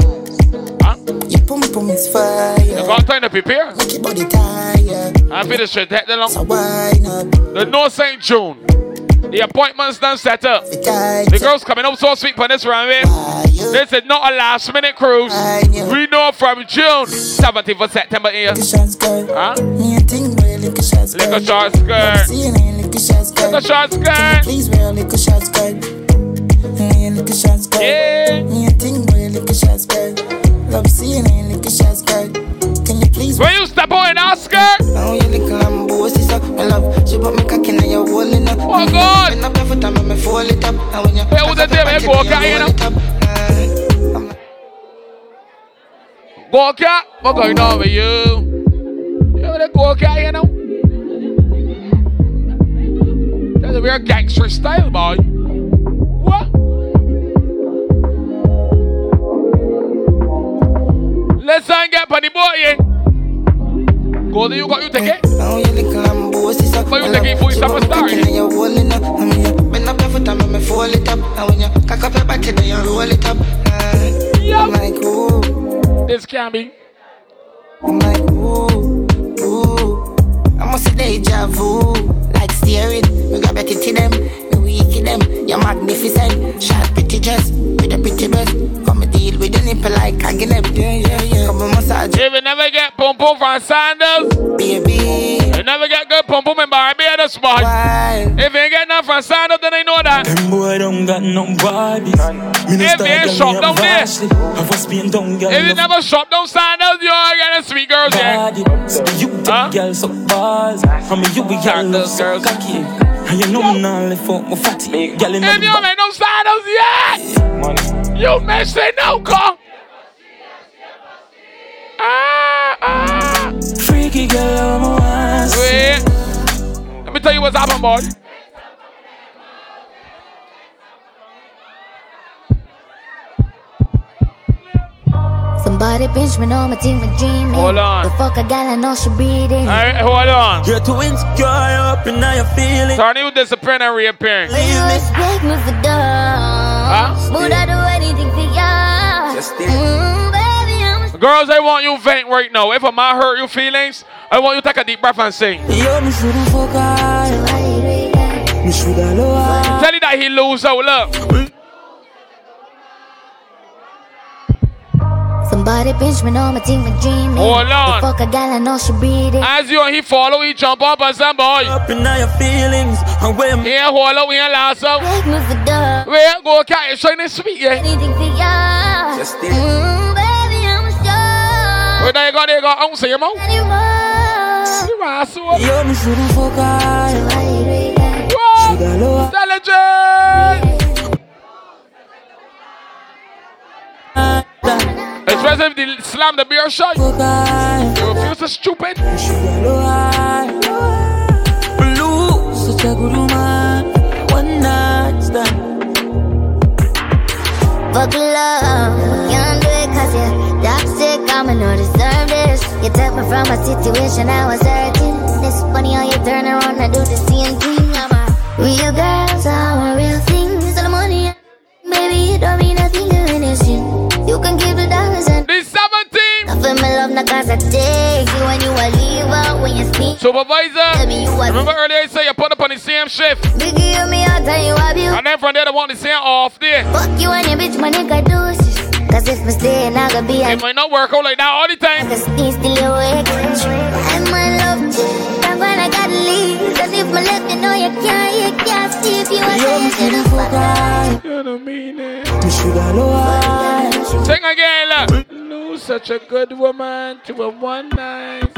Your pum pum is fire. You got time to prepare. Make your body tired. I feel the shit that long. So why not? The North St. June. The appointments done set up. The girls coming up so sweet for this runway. This is not a last minute cruise. We know from June 17th of September here. Huh? Lick a short skirt. Lick a short skirt. Please wear a lick a short skirt. Yeah. Love seeing a lick a short skirt. When you step out in our skirt, oh God! Hey, who's the devil? Go cat, go cat. What's going on with you? You know that go cat, you know. That's a weird gangster style, boy. What? Let's not get on the boat, yeah. Go there, you got your ticket. But you take it before you stop and start. Yeah. This can be. I'm like, ooh, ooh. I must say deja vu. Like steering. We got better to them. We weak in them. You're magnificent. Sharp pretty dress. With a pretty dress. Come and deal with the nipple like I get up. Yeah, yeah, yeah. Come and massage. If you never get pom pom from Sandals, baby. You never get good pom pom in Barbados, boy. If you ain't get nothing from Sandals, then I know that. down got no bodies. Minister, hey, man, shop down there. I was being down, girl. If you never shop down, stand up, you're gonna sweet girls, yeah. So you take girls so bars. From you, we got those girls. And you know I'm not left for my fatty. Girl, in if you man don't stand up, yeah. You may say no, girl. Freaky girl, wait. Let me tell you what's happening, boy. Somebody pinch me, know my team for dreaming. Hold on. The fuck a gal, I know she breathing. Alright, hold on. You're too insecure, up and now you're feeling. Tony will disappear and reappear. You expect me for dogs. Would I do anything for y'all? Just girls, I want you vent right now. If I might hurt your feelings, I want you to take a deep breath and sing. Tell you that he lose out, look. Somebody pinch me, know my team for dreaming. Hold on. The fuck a gal, I know she breathing. As you and he follow, he jump up as a boy. Up in all your feelings. Yeah, hold up, we ain't last up. Take me for dog. Wait, go, can't you shine this sweet, yeah? Anything for y'all. Just this. Baby, I'm sure. Wait, there you go. I don't see him out. You're asshole. Yo, me should have focused. Whoa. Intelligent. Especially if they slam the beer shot. They refuse to stupid. Fuck love, you don't do it cause you're toxic. I'ma not deserve this. You took me from a situation I was hurting. It's funny how you turn around and do the same thing. I'm a real girl, so I'm a real thing. So the money, baby, it don't mean nothing to innocent. You can give the dollars and the 17. I feel my love, not cause I take you and you a leaver when you speak. Supervisor, remember earlier I said you put up on the same shift. Biggie, you me out and you abuse. And then from there, they want the same off there. Fuck you and your bitch, my nigga, deuces. Cause if we stay, I gonna be out. It might not work out like that all the time. Cause he's still awake. And my love, that's when I gotta leave. Cause if my left, you know you can't see if you ain't. You don't mean it. You should have lied. Sing again, look. Lose such a good woman to a one night.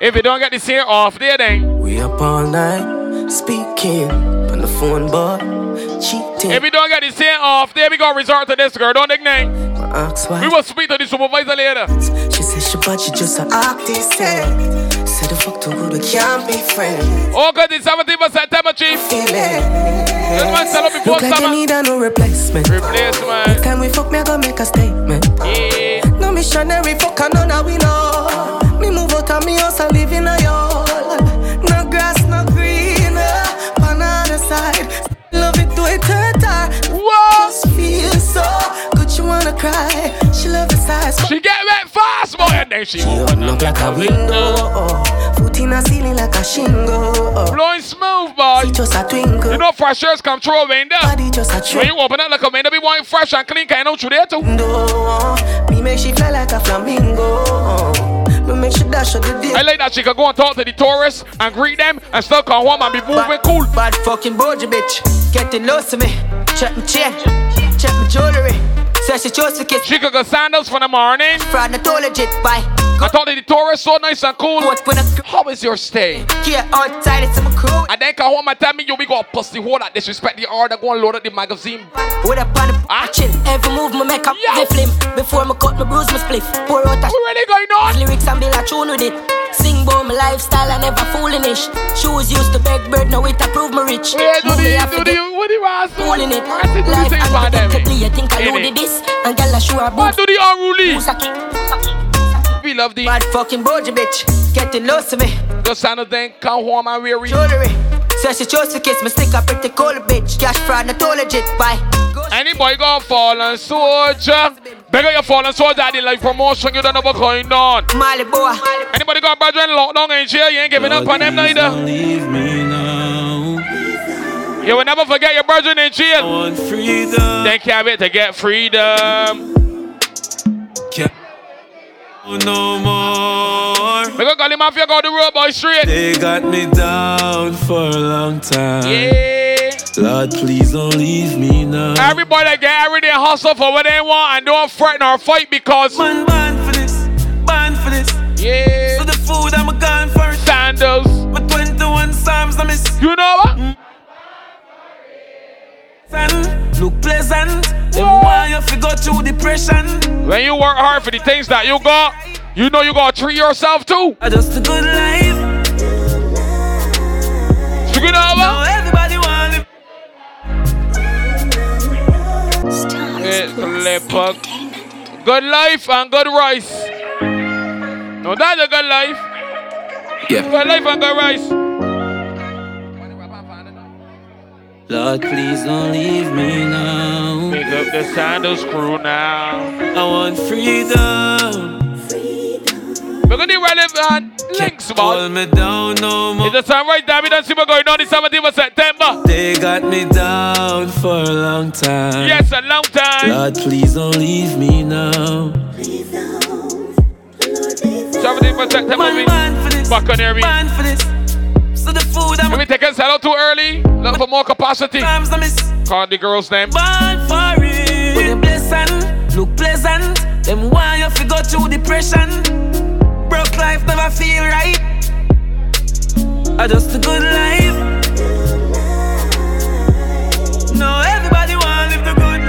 If you don't get this here off there, then we up all night speaking on the phone, but cheating. If you don't get this here off there, we gonna resort to this girl. Don't ignite. We will speak to the supervisor later. She said she but she just an artist. Said the fuck to good, we can't be friends. Oh, cause it's 17th of September, chief. Look like you need a new replacement. Next time we fuck me I gonna make a statement, yeah. No missionary fuck and none of we know. Me move out of me house and live in a yard. No grass, no green, on the other side. Love it to eternity. Just feel so good you wanna cry. She love the size. She get wet fast boy and then she open up like a window. Foot in a ceiling like a shingle. Blowing smooth boy. She just a twinkle. You know fresh airs come through a window. Body just a trick. When you open up like a window, be wanting fresh and clean. Can't know through there too. Me make she fly like a flamingo. Me make she dash at the deal. I like that she can go and talk to the tourists and greet them and still come home and be moving bad, cool. Bad fucking bougie bitch. Getting lost to me. Check my chain. Check my jewelry. So she chose to kiss. She could go sandals for the morning. Friday not all legit, bye. I thought that the tourists so nice and cool. How is your stay? Yeah, outside it's my crew. And then come home and tell me you be gonna bust the whole that disrespect the order, go and load up the magazine. What up on the chill. Every move my make up the flame. Before me cut my bruise, my spliff. Pour out a really going on. Lyrics and build a tune with it. Sing boom, my lifestyle I never foolish. Shoes used to beg bird, now it approve me rich. Yeah, do the rolling it. I think life do the unexpectedly. You think I know this? And girl I sure about. What do the unruly? We love the bad fucking bougie bitch. Getting lost to me. Go sign a thing, come home and weary. Jewelry. Says she chose to kiss me, stick up pretty cold bitch. Cash fraud, not all legit, bye. Any boy gonna fallen soldier. Beggar your fallen soldier, the life promotion, you don't know what's going on. Mali boy. Anybody got brethren locked down in jail, you ain't giving up on them neither. Leave me now. You will never forget your brethren in jail. I want freedom. They can't wait to get freedom. No more. We got the mafia, got the road boy straight. They got me down for a long time. Yeah. Lord, please don't leave me now. Everybody get every day hustle for what they want and don't fret nor fight because man born for this, yeah. So the food I'm a gun for sandals, my 21 Psalms I miss. You know what? Look pleasant, then why you figure through depression? When you work hard for the things that you got, you know you gotta treat yourself too. Just a good life. It's a good hour. Now everybody want it. It's good life and good rice. No, that's a good life. Yeah. Good life and good rice. Lord, please don't leave me now. Pick up the sandals crew now. I want freedom. We're gonna relevant links, man. Hold me down no more. It's the time right now. We don't see what's going on the 17th of September. They got me down for a long time. Yes, a long time. Lord, please don't leave me now. Please don't. Lord, please don't. 17th of September, we back on here, so the food I'm. Can we take a sell out too early? Look for more capacity. Call the girl's name. Born for it. When you pleasant, look pleasant. Then why you figure through depression? Broke life never feel right. I just a good life. No, everybody wanna live the good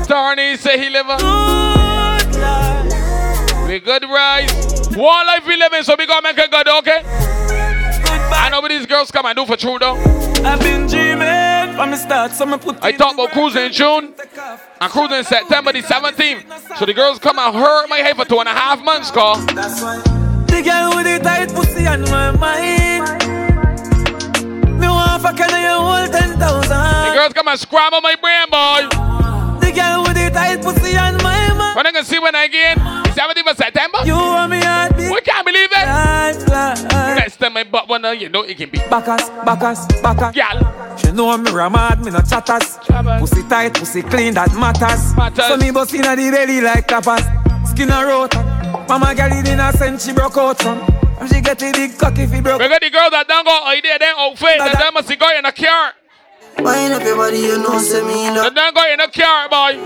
life. Tarni say he live a good life. We good rise. One life we living, so we gonna make a good, okay? Goodbye. I know what these girls come and do for true, though. I've been dreaming from the start, so I talk about cruising in June and cruising September the 17th. So the girls come and hurt my head for 2.5 months, call. That's why. The girl with the tight pussy on my mind. Me want fuck her, you hold 10,000. The girls come and scramble my brain, boy. The girl with the tight pussy on my mind. When I can see when I get in. 17th of September? You want me at me. We can't believe it. Next time my butt one, you know it can be. Bacchus. Girl. She know me ramad, me no chatters. Pussy tight, pussy clean, that matters. So me bust inna the belly like tapas. Skin a rota. Mama girl in a sense she broke out some. And she get the big cock if he broke. We got the girl that don't go idea, then outfit, that don't must go in a car. Wine up your body, you know say me no. That don't go in a car, boy.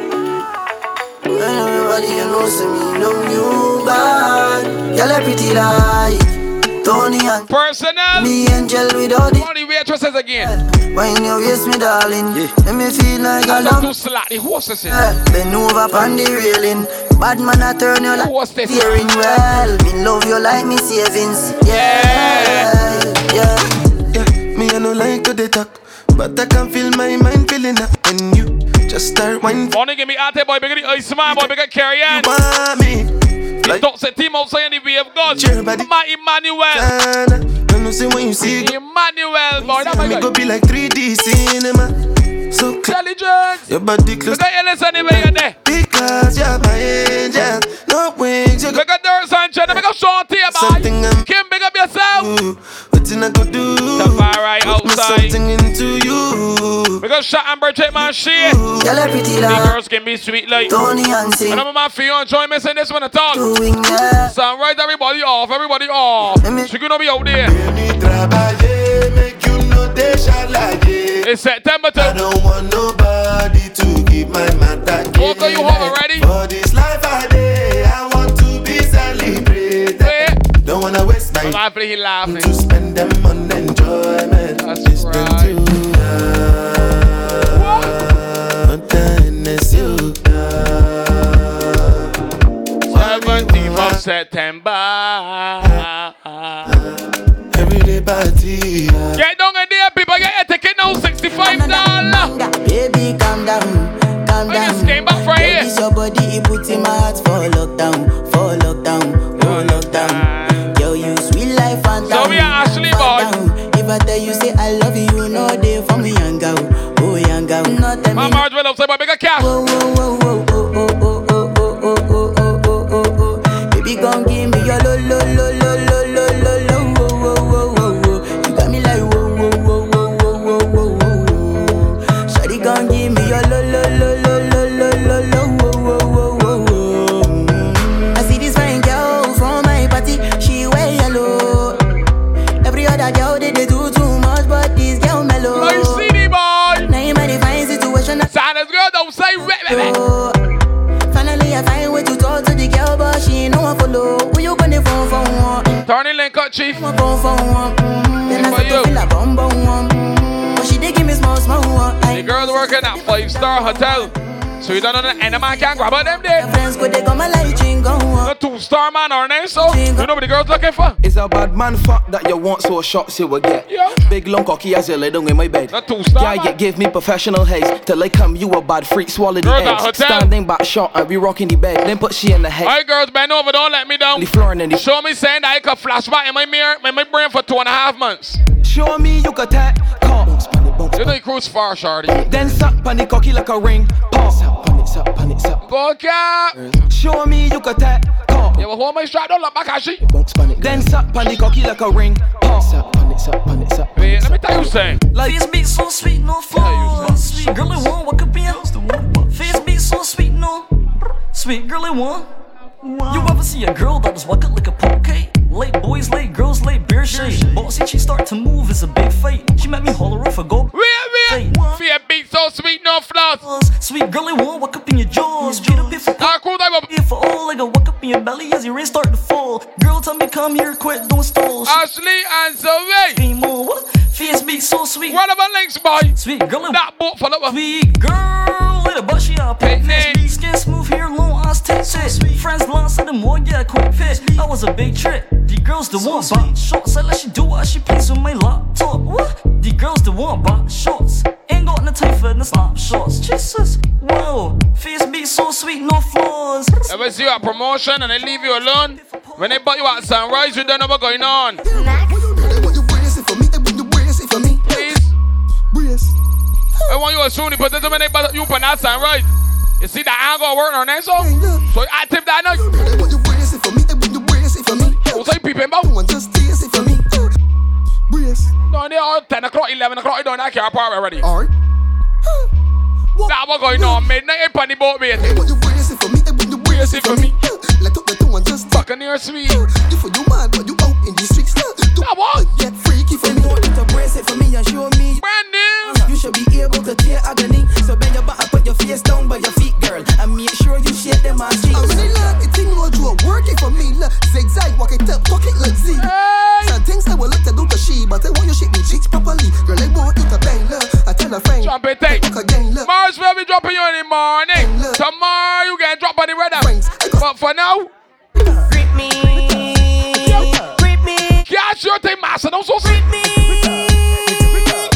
When everybody you know say me know you bad. Y'all are pretty like Tony and Personal. Me angel with all the money waitresses again. When you waste me darling, let me feel like I love you. Slap the horses in. Bend over on the railing. Bad man I turn you like horses. Hearing well, me love you like me savings. Yeah. Me I no like to they talk, but I can feel my mind feeling up when you just start wine. Wanna give me ate boy, bigger the ice man boy, bigger carry on. You want me? Like don't say team outside the way of God. My Emmanuel. When you see Emmanuel, boy, that might go be like 3D cinema. So intelligent. Your body close. Look at Ellis anyway, you're there. Because you're my angel. No wings. You got Doris and Jenna. Make up shorty, man. Kim, big up yourself. What you not gonna do? Safari outside. Because shot and birthday man shit. The girls can be sweet like Tony and sing. And I'm my fiance, join me in this one at all. Sound right, everybody off. She gonna be out there. It's September 10th. I don't want nobody to give my man that game. Walker, you home already? For this life I want to be celebrated. Don't wanna waste my time to spend them on enjoyment. That's right. September. Everyday party. Get down in there, people. Get your ticket now, $65. Baby, calm down. I just came back from here. Your body, it puts in my heart for lockdown. Yo, you sweet life and so we are Ashley boy. If I tell you say I love you, no day for me young girl. Oh young girl, not tell me. My marriage will upside, but bigger cash. Girl, they do too much, but these Oh, finally I find a way to talk to the girl, but she ain't no one follow. Who you gonna phone for one? Turn it like a chief. Then I start to feel a bum bum one. But she did give me small small one. The girls working at 5-star hotel, so you don't know the enemy can grab them there. The 2-star man or name, so you know what the girls looking for. It's a bad man fuck that you want, so shots you will get. Yeah. Big long cocky as you lay down in my bed. The 2-star yeah, man. You give me professional haze till I come. You a bad freak, swallow the eggs. Standing back shot and be rocking the bed. Then put she in the head. Alright, girls, bend over, don't let me down. The floor and the show me saying that I could flashback in my mirror, in my brain for 2.5 months. Show me you could tap. You know you cruise far, shawty. Then suck panic cocky like a ring. Pop. Go cap. Show me you could tap. Yeah, well, hold my strap, don't look back at she. Then suck panic cocky like a ring. Pop. Wait, let me tell you something. Face beat so sweet, no false. Sweet girl, I want what could be else. Face beat so sweet, no. Sweet girl, I want. You ever see a girl that was walking like a poke? Late boys, late girls, late beer shade. Bossy, she start to move, it's a big fight. She made me holler off a go. Real. See a beat so sweet, no flaws. Sweet girl, I won't walk up in your jaws. Straight up here for all. I gon' walk up in your belly as your rain start to fall. Girl, tell me come here quick, don't stall. Ashley and Zoe. Face beat so sweet. Relevant links, boy. Sweet girl, that boat for love. Sweet girl, little but she up. Skin smooth here, long ass tits. Friends lost at the more, yeah, quick fit. That was a big trick. The girls the one box shorts. I let she do what she plays with my laptop. What? The girls the one box shorts. Ain't got no time for the slap shots. Jesus, whoa. Face beat so sweet, no flaws. Ever see you at promotion and they leave you alone? When they bought you at sunrise, you don't know what's going on. Please. I want you as soon as but doesn't mean they bought you for that sunrise. You see that angle work on that song? So I tip that note. So you peeping about? Just taste it for me. Brace. No, they are 10 o'clock, 11 o'clock. You don't have your apartment already. Alright. That was going on midnight. It's on the boat, mate. Hey, would you brace it for me? Hey, would you brace it for me? Let up the two and just fucking near sweet. You for you mad, but you out in the streets. That was get freaky for me. You want to brace it for me and show me. Brand new. You should be able to tear agony. So bend your back and put your face down by your feet, girl. And make sure you share them as cheeks. I really like it. Working for me, look, zigzag, walk it up, walk it like Z. Hey. Some things I would like to do to she, but I want you shake me cheeks properly. Girl, I want you to bang, look. I tell a friend, jump it, take. Mars will be dropping you in the morning. Tomorrow you get dropped on the radar. But for now, grip me, grip me. Catch your thing, master, don't so grip me.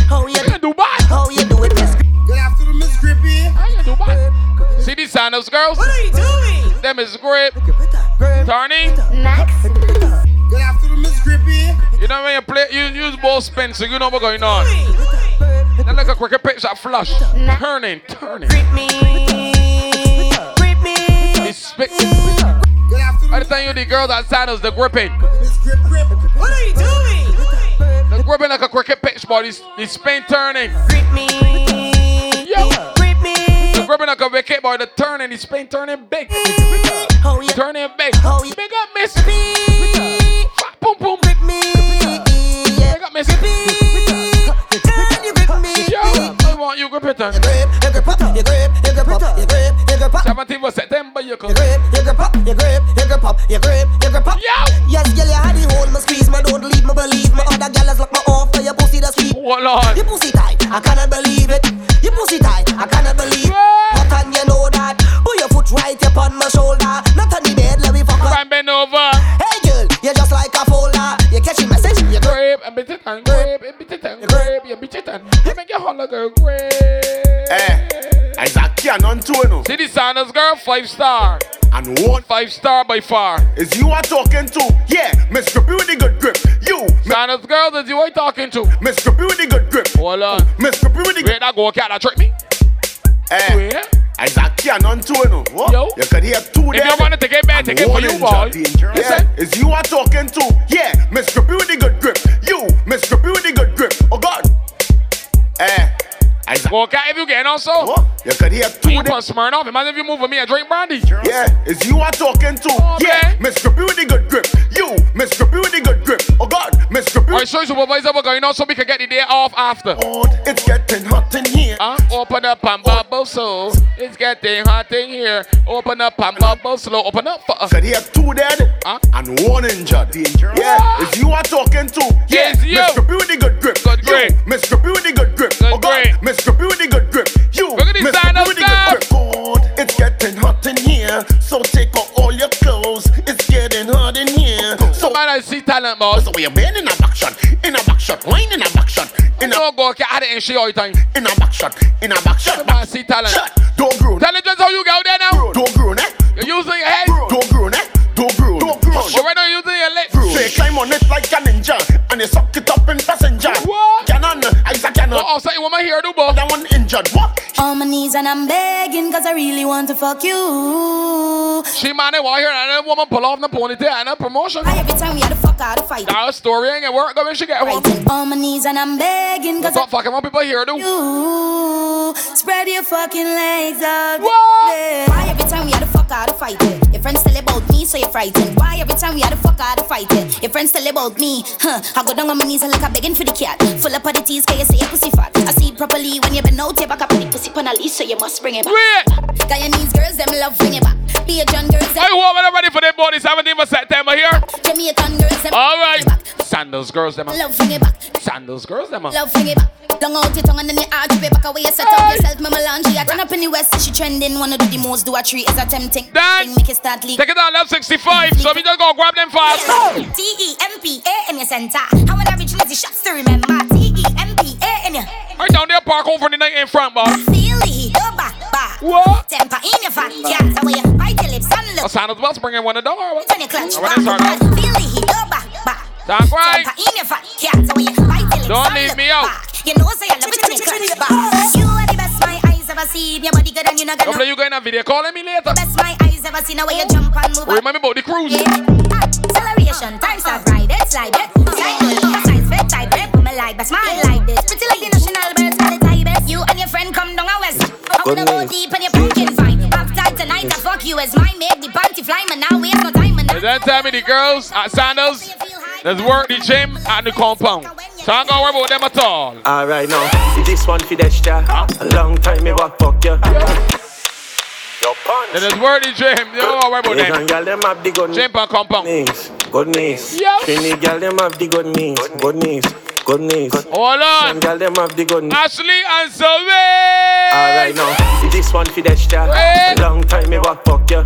How you do it? How you do it, Miss? Good afternoon, Miss Grippy. How you do it? See these sign-ups, girls? What are you doing? Them is grip. Turning. Next. Good afternoon, Miss Grippy. You know when you play, you use ball spin, so you know what's going on. Then like a cricket pitch that flush. Turning. Grip me. Good afternoon. I tell you, the girls outside us, the gripping. Miss Grip. What are you doing? The gripping like a cricket pitch, boy. The spin turning. Grip me. The gripping like a wicket, boy. The turning, the spin turning big. Oh, yeah. Turn it back. Oh, yeah. Big up, Miss B. Boom, boom, with me. Big up, Miss B. Can you grip me? Yo, I want you grip it on. You grip up. 17th September, you come. You grip up. Yo. Yes, girl, you had the hold. My squeeze, my don't leave, my believe. My other girl has locked my off for your pussy that's sweet. Oh, Lord. Your pussy tight, I cannot believe it. Your pussy tight, I cannot believe it. What can you know that? Put your foot right upon my shoulder. Over. Hey girl, you're just like a folder. You catch the message, you grab and beat it and grab and beat it and grab, you beat it and you make your holler girl grab. Eh, exactly, and on to see the Sanders girl, 5-star. And what? 5-star by far. Is you are talking to? Yeah, Miss Grippy with the good grip. You, Sanders girl, is you are talking to? Miss Grippy with the good grip. Hold on. Miss Grippy with the good grip. Wait, that go cat, that trick me. Eh. Wait. Exactly, and on to no. What? Yo. You could hear two there. If you want to get back, take it for you, boy. Yeah. Is you are talking to? Yeah, Miss Grippy with the good grip. You, Miss Grippy with the good grip. Oh God. Exactly. Well, okay, if you get also. What? You could hear two there. Plus Smirnoff. Imagine if you move with me and drink brandy. Sure. Yeah. Is you are talking to? Oh, yeah, Miss Grippy with the good grip. You, Miss Grippy with the good grip. Oh God, Miss Grippy. I show supervisor we're going on so we can get the day off after. Oh, it's getting hot in here. Open up and bubble slow. It's getting hot in here. Open up and bubble slow. Open up for us. Said he has 2 dead and 1 injured. Yeah, if you are talking to. Yes, you. Mr. P with the good grip. Good grip. Mr. P with the good grip. Good grip. Mr. P with the good grip. You. Look at these sign-up stuff. God, it's getting hot in here. So take off all your clothes. It's getting hot in here. So man, I see talent, boss. So we are been in a back shot. In a back shot. Wine in a back shot. In a go, okay, I didn't see all the time. In a back shot. In a back shot. I see talent. Don't grow. Intelligence, how you go there now? Don't grow, eh? You're using your head. Don't grow, eh? Don't grow. Don't grow. You're right now using your legs. Say climb on it like an ninja. And they suck it up in passenger. What? Cannon, Isaac Cannon. Oh, say woman here, do both. That one injured. What? On my knees and I'm begging cause I really want to fuck you. She man, they want here and a woman pull off the ponytail and a promotion. Every time we had to fuck out of fight. That story ain't work when she get home. On my knees and I'm begging cause I fucking want people here, do. You spread your fucking legs out. What? Why every time we had to fuck out of fight? Your friends tell about me so you're frightened. Why every time we had to fuck out of fight? Your friends tell about me, huh? I go down on my knees and like I'm begging for the cat. Full up of the teas, can you say your pussy fat? I see it properly when you been out, you back up on the pussy pan a leash, so you must bring it back. Wait. Guyanese girls, them love bring it back. Asian girls, them. I hope I'm ready for them bodies, 17th of September here. Jamaican girls, them. All right. Sandals girls, them. Love bring it back. Sandals girls, them. Love bring it back. Long out your tongue and then you arch your back away. You set up yourself, mama laundry. I turn up in the west, she trending. Wanna do the most, do a treat is a tempting. Then make it start leak. Take it down, love 65. So we just go grab them fast. T-E-M-P-A in your center. I wanna reach lazy shots to remember. T-E-M-P-A in your. I down there park over the night in front, boss. Feely, go back, back. What? Temper in your fat. Yeah, so we bite your lips and look. Sound of the bus bringing one of them. Turn your clutch. Feely, go back, back. That's right. Temper in your fat. Yeah, so we bite your lips. Don't leave me out. You know, say I love it when you back. You are the best my eyes ever seen. Your body good and you're not gonna. Hopefully you going to video calling me later. Best my eyes ever seen. Now where you jump and move. Remind me about the cruise. Acceleration, times are right. It's like it. Size fit, type it. Woman like best my like this. Pretty like the national birds for the type. You and your friend come down our west. I'm gonna go deep and your pumpkin fine. Uptight tonight, I fuck you as mine. Make the panty fly, man. Now we have no time. At that time, the girls at Sandals. Let's work the gym and the compound. So I'm gonna worry about them at all. Alright now, this one for Dexter. A long time me walk fuck you. Your punch. Let's work the gym. You don't worry about them. Girl, them have the good gym and compound. Goodness. Yes. Trini girl, them have the goodness. Goodness. Hold on. Girl, them have the goodness. Ashley and Zoe. Alright now, this one for Dexter. A long time me walk fuck you.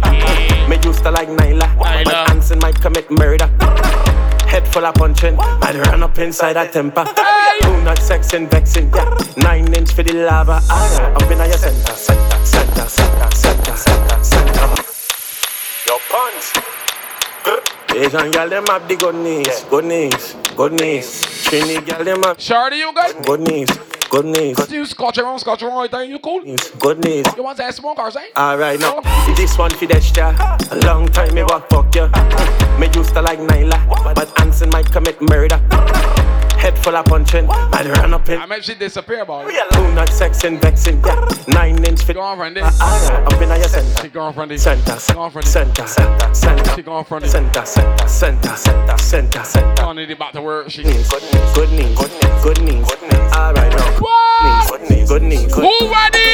Me used to like Nyla. My Anson might commit murder. Head full of punching, I'd run up inside a temper. Do not sex and vexing, yeah. 9 inch for the lava. Up in your center. Your punch. Asian girl, them up the goodness. Trini girl, them up. Shardy, you guys? Goodness. You scotch around, I think you cool. Goodness. You want to smoke or something? Alright now, this one for Dexter. A long time me walk fuck you. Me used to like Nyla, but Anson might commit murder. Head full of punching, I'd run up in. I meant she disappear, boy. Do not sex and vexing, yeah. 9 inch fit. Go on from this. Up in your center. She gone from this. Center. She gone from this. Center. Don't need about the word. She needs good knees. All right, now. What? Good knees. Who ready?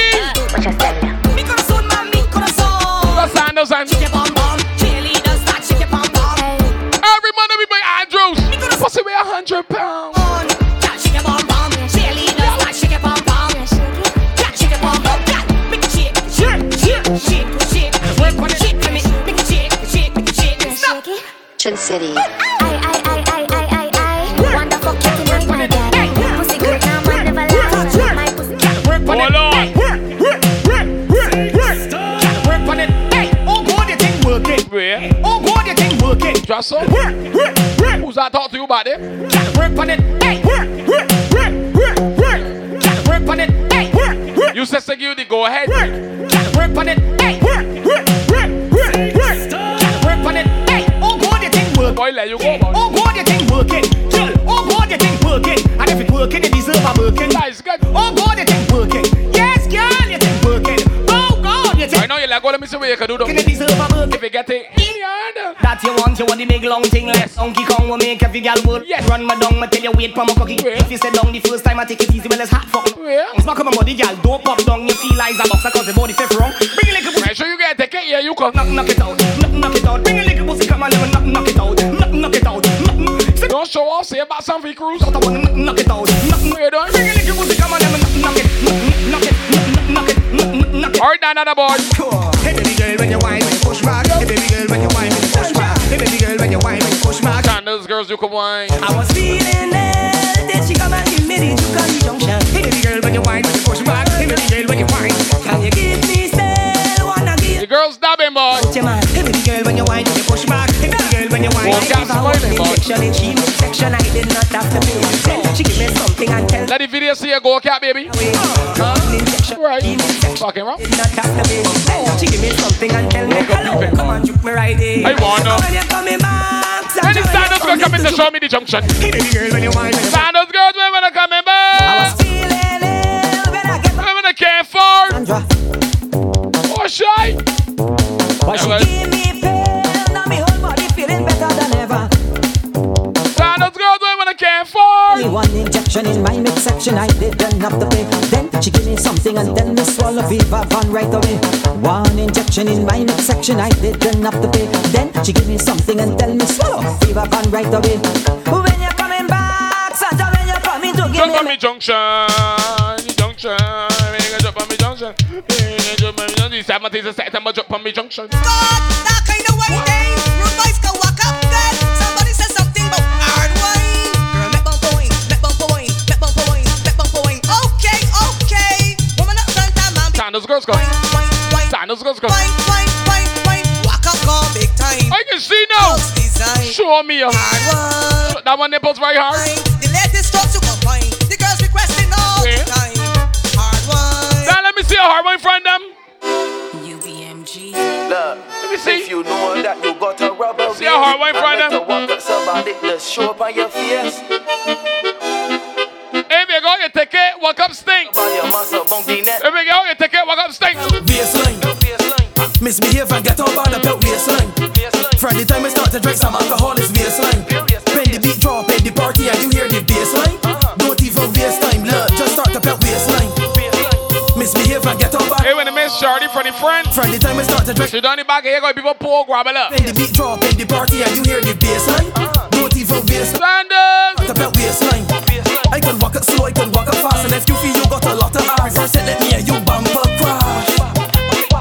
Me come soon, mommy, come soon. The sandals and chicken bomb. Cheerleaders, not chicken bomb. Every Monday we play Andrews. Pussy weigh 100 pounds. City. I wonderful kicking like my daddy. Pussy good now, my never last. My pussy can't work on it. Work on it. Oh God, you think working. Oh God, you think working. Just so. Work. Who's I talk to you about it? Can't work on it. Work. Can't work on it. Work. You said you the go ahead. Can't work on it. Work. Can't work on it. Boy, let you go, boy. Oh God, you think working, girl. Oh God, you think working, and if it working, you deserve a working. Nice, good. Oh God, you think working, yes, girl, you think working. Oh God, you think. I know you like. Go, let me see what you can do, though. You deserve a working. If you get it, that you want. you want the big long thing less. Donkey Kong will make every girl would yes. Run my dung, I tell you wait for my cocky yeah. If you sit down the first time I take it easy, well it's hot fuck yeah. Smack up my body girl, dope up down. You feel eyes a boxer cause the body fifth wrong. Bring a little pussy. Sure you get take it, yeah you cause knock knock it out. Knock knock it out. Bring a little pussy come on and knock knock it out. Knock knock it out. Don't show off, say about something cruise. Knock it out. Knock it out. Bring a little pussy come on and knock it. Knock it. Knock it. Knock it. Alright, another boy. Hey baby girl when you whine, push back. Hey baby girl when you whine, push back. Hey baby girl when you whine, push back. Time those girls you can whine. I was feeling it, then she come and give me the Ducati junction. Hey baby girl when you whine, push back. Hey baby girl when you whine, can you give me still wanna give? The girls dabbing boy. Hey baby girl when you whine, push back. Hey baby girl when you whine, section I did not have to pay. She give me something and tell. Let the video see you go, cat baby. Right. Fucking wrong. She give me something and tell me hello. Come on, juke me right in. I wanna. Any Sanders girl coming to show me the junction. Sanders girls when I coming back. When I came forward. Oh shy. Why she give me pain? Now me whole body feeling better than ever. Sanders girls when I came forward. One injection in my midsection, I didn't have to pay. She give me something and then me swallow Viva Van right away. One injection in my midsection, I didn't have to pay. Then she give me something and tell me swallow Viva Van right away. When you're coming back, Santa, when you're coming to give me. Jump on me junction, junction. When you jump on me junction, when you jump on me junction. The 17th of September, jump on me junction. God, that kind of white thing. Rude boys can walk up there. Somebody says something about hard wine. Girl, let bump going, let bump going, let bump going, let bump going. Okay. Sandals girls go. Sandals girls go. I can see now. Show me a hard. That one nipples right hard. The latest talk to combine. The girls requesting all the time. Hard one. Now let me see a hard one from them. UBMG. Look. Let me see. If you know that you got a rubber. See a hard one from them. Somebody just show up on your face. If you go, you take it, walk up stinks. If you go, you take it, walk up stinks. Baseline. Misbehave and get all bound up your waistline. From the time I start to drink some alcohol, it's baseline. When the beat drop at the party and you hear the baseline, don't even waste time, love, just start up your waistline. Misbehave and get all bound up. Hey, when the miss Shardy from the friend. From the time I start to drink. She done it back here, going people poor, grab it up. When the beat drop at the party and you hear the baseline, don't even waste time. Start up your waistline. I can walk up slow, I can walk up fast, and if you feel you got a lot of ass, reverse it, let me and you bumper crash.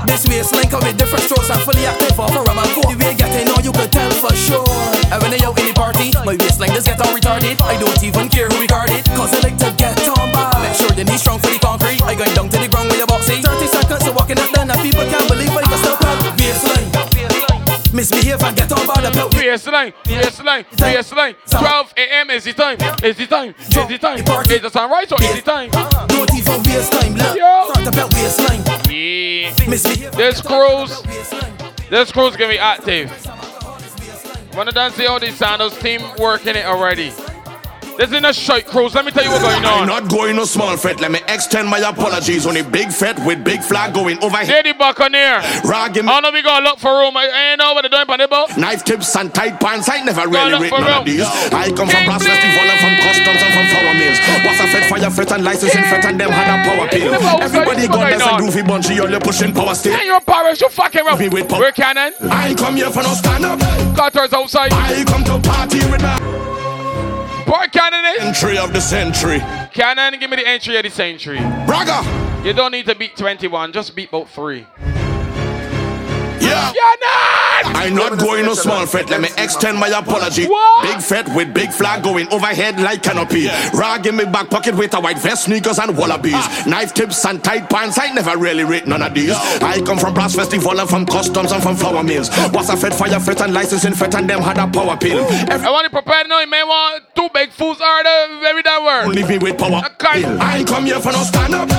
This way it's like with different strokes, I'm fully active off a rum and coke. The way I get in on you could tell for sure. And when they out in the party, my waistline just get all retarded. I don't even care who regard it, cause I like to get on by. Make sure the knees strong for the concrete, I going down to the ground with a boxy. 30 seconds of walking up then, and people can't believe I can still cut baseline. Misbehave and get on by the belt. Baseline, baseline, baseline. 12 a.m. is the time, is the time, is the time. Is the sunrise or is the time? Don't even waste time, look. Start the belt waistline. Yeah. This crew's gonna be active. Wanna dance see all these Sandals team working it already. This is a shite cruise, let me tell you what's going on. I'm not going no small fret, let me extend my apologies on a big fret with big flag going over here. Lady Buccaneer. Ragging. I know we gonna look for room, I ain't know what they're doing, but they both. Knife tips and tight pants, I never really read none of these. I come King from Plastic Festival and from Customs and from Flower Mills. What's a fed fire fret and licensing fret and them had a power pill. Everybody got this and groovy bunchy, you're only pushing power still. And your parish, you fucking rough. We're Cannon. I come here for no stand up. Cutters outside. I come to party with my. Boy, Cannon is? Entry of the century. Cannon, give me the entry of the century. Braga! You don't need to beat 21, just beat about 3. Yeah! Cannon! I'm not going no small fret, let me extend my apology. What? Big fret with big flag going overhead like canopy. Yeah. Rag in my back pocket with a white vest, sneakers and wallabies. Knife tips and tight pants, I never really rate none of these. I come from Brass Festival and from Customs and from Flower Mills. What's a fed fire fret and licensing fret and them had a power pill. I want to prepare now, you may want two big fools or the very damn word. Leave me with power. Okay. I come here for no stand up.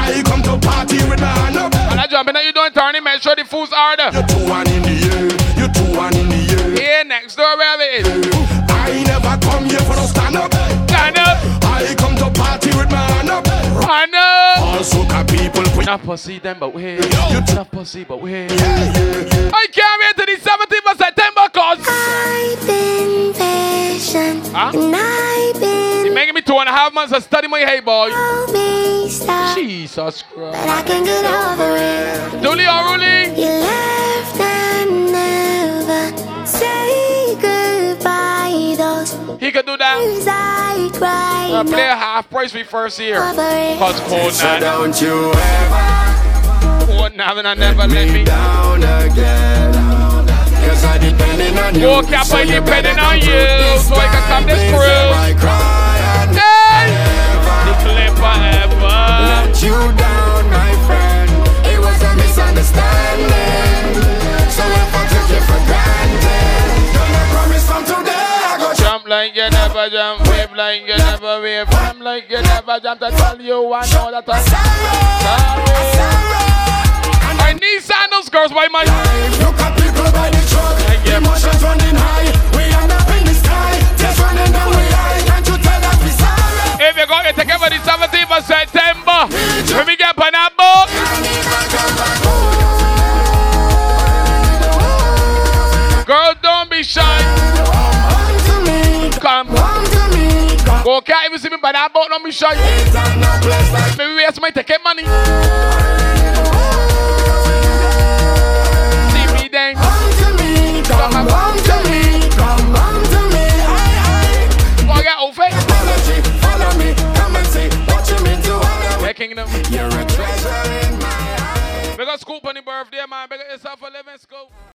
I come to party with my hand up. And I jump in and you don't turn it, make sure the fools are there. You're 2-1 in the year, you're 2-1 in the year. Here next door, wherever it is. I never come here for no stand up. Stand up. I come to party with my hand up. Hand up. Also can people put not pussy them but here. Not pussy but here. I came here to the 17th of September. Huh? You're making me 2.5 months of study my hey boy. Jesus Christ. But I can get over it. Dooley or Rooley? You left and never say goodbye. Those he could do that. Cry, no. Play a half price we first year. Cause cold night. So don't you ever cold night and I never let me down again. Cause I depending on you. Walk up, I depending on you. So I can come this through. Hey! The clipper ever let you down, my friend. It was a misunderstanding. So if I took you for granted, don't I promise from today I go jump like you never jump, wave like you never wave, jump like you never jump. To tell you I know that I'm sorry. I need sandals, girls, why my by the truck, emotions running high. We end up in the sky, just running down the line. Can't you tell that we sorry? If you're going to take over the 17th of September, let me get on that boat. Girl, don't be shy. Come on to me. Go, can't even see me by that boat, don't be shy. Maybe we have to make ticket money. Come to me, come to me, come to me. I got over it. Follow me, come and see what you mean to honor me. Kingdom. You're a treasure in my eyes. Big up Scoop on the birthday, man. Big up yourself for living, Scoop.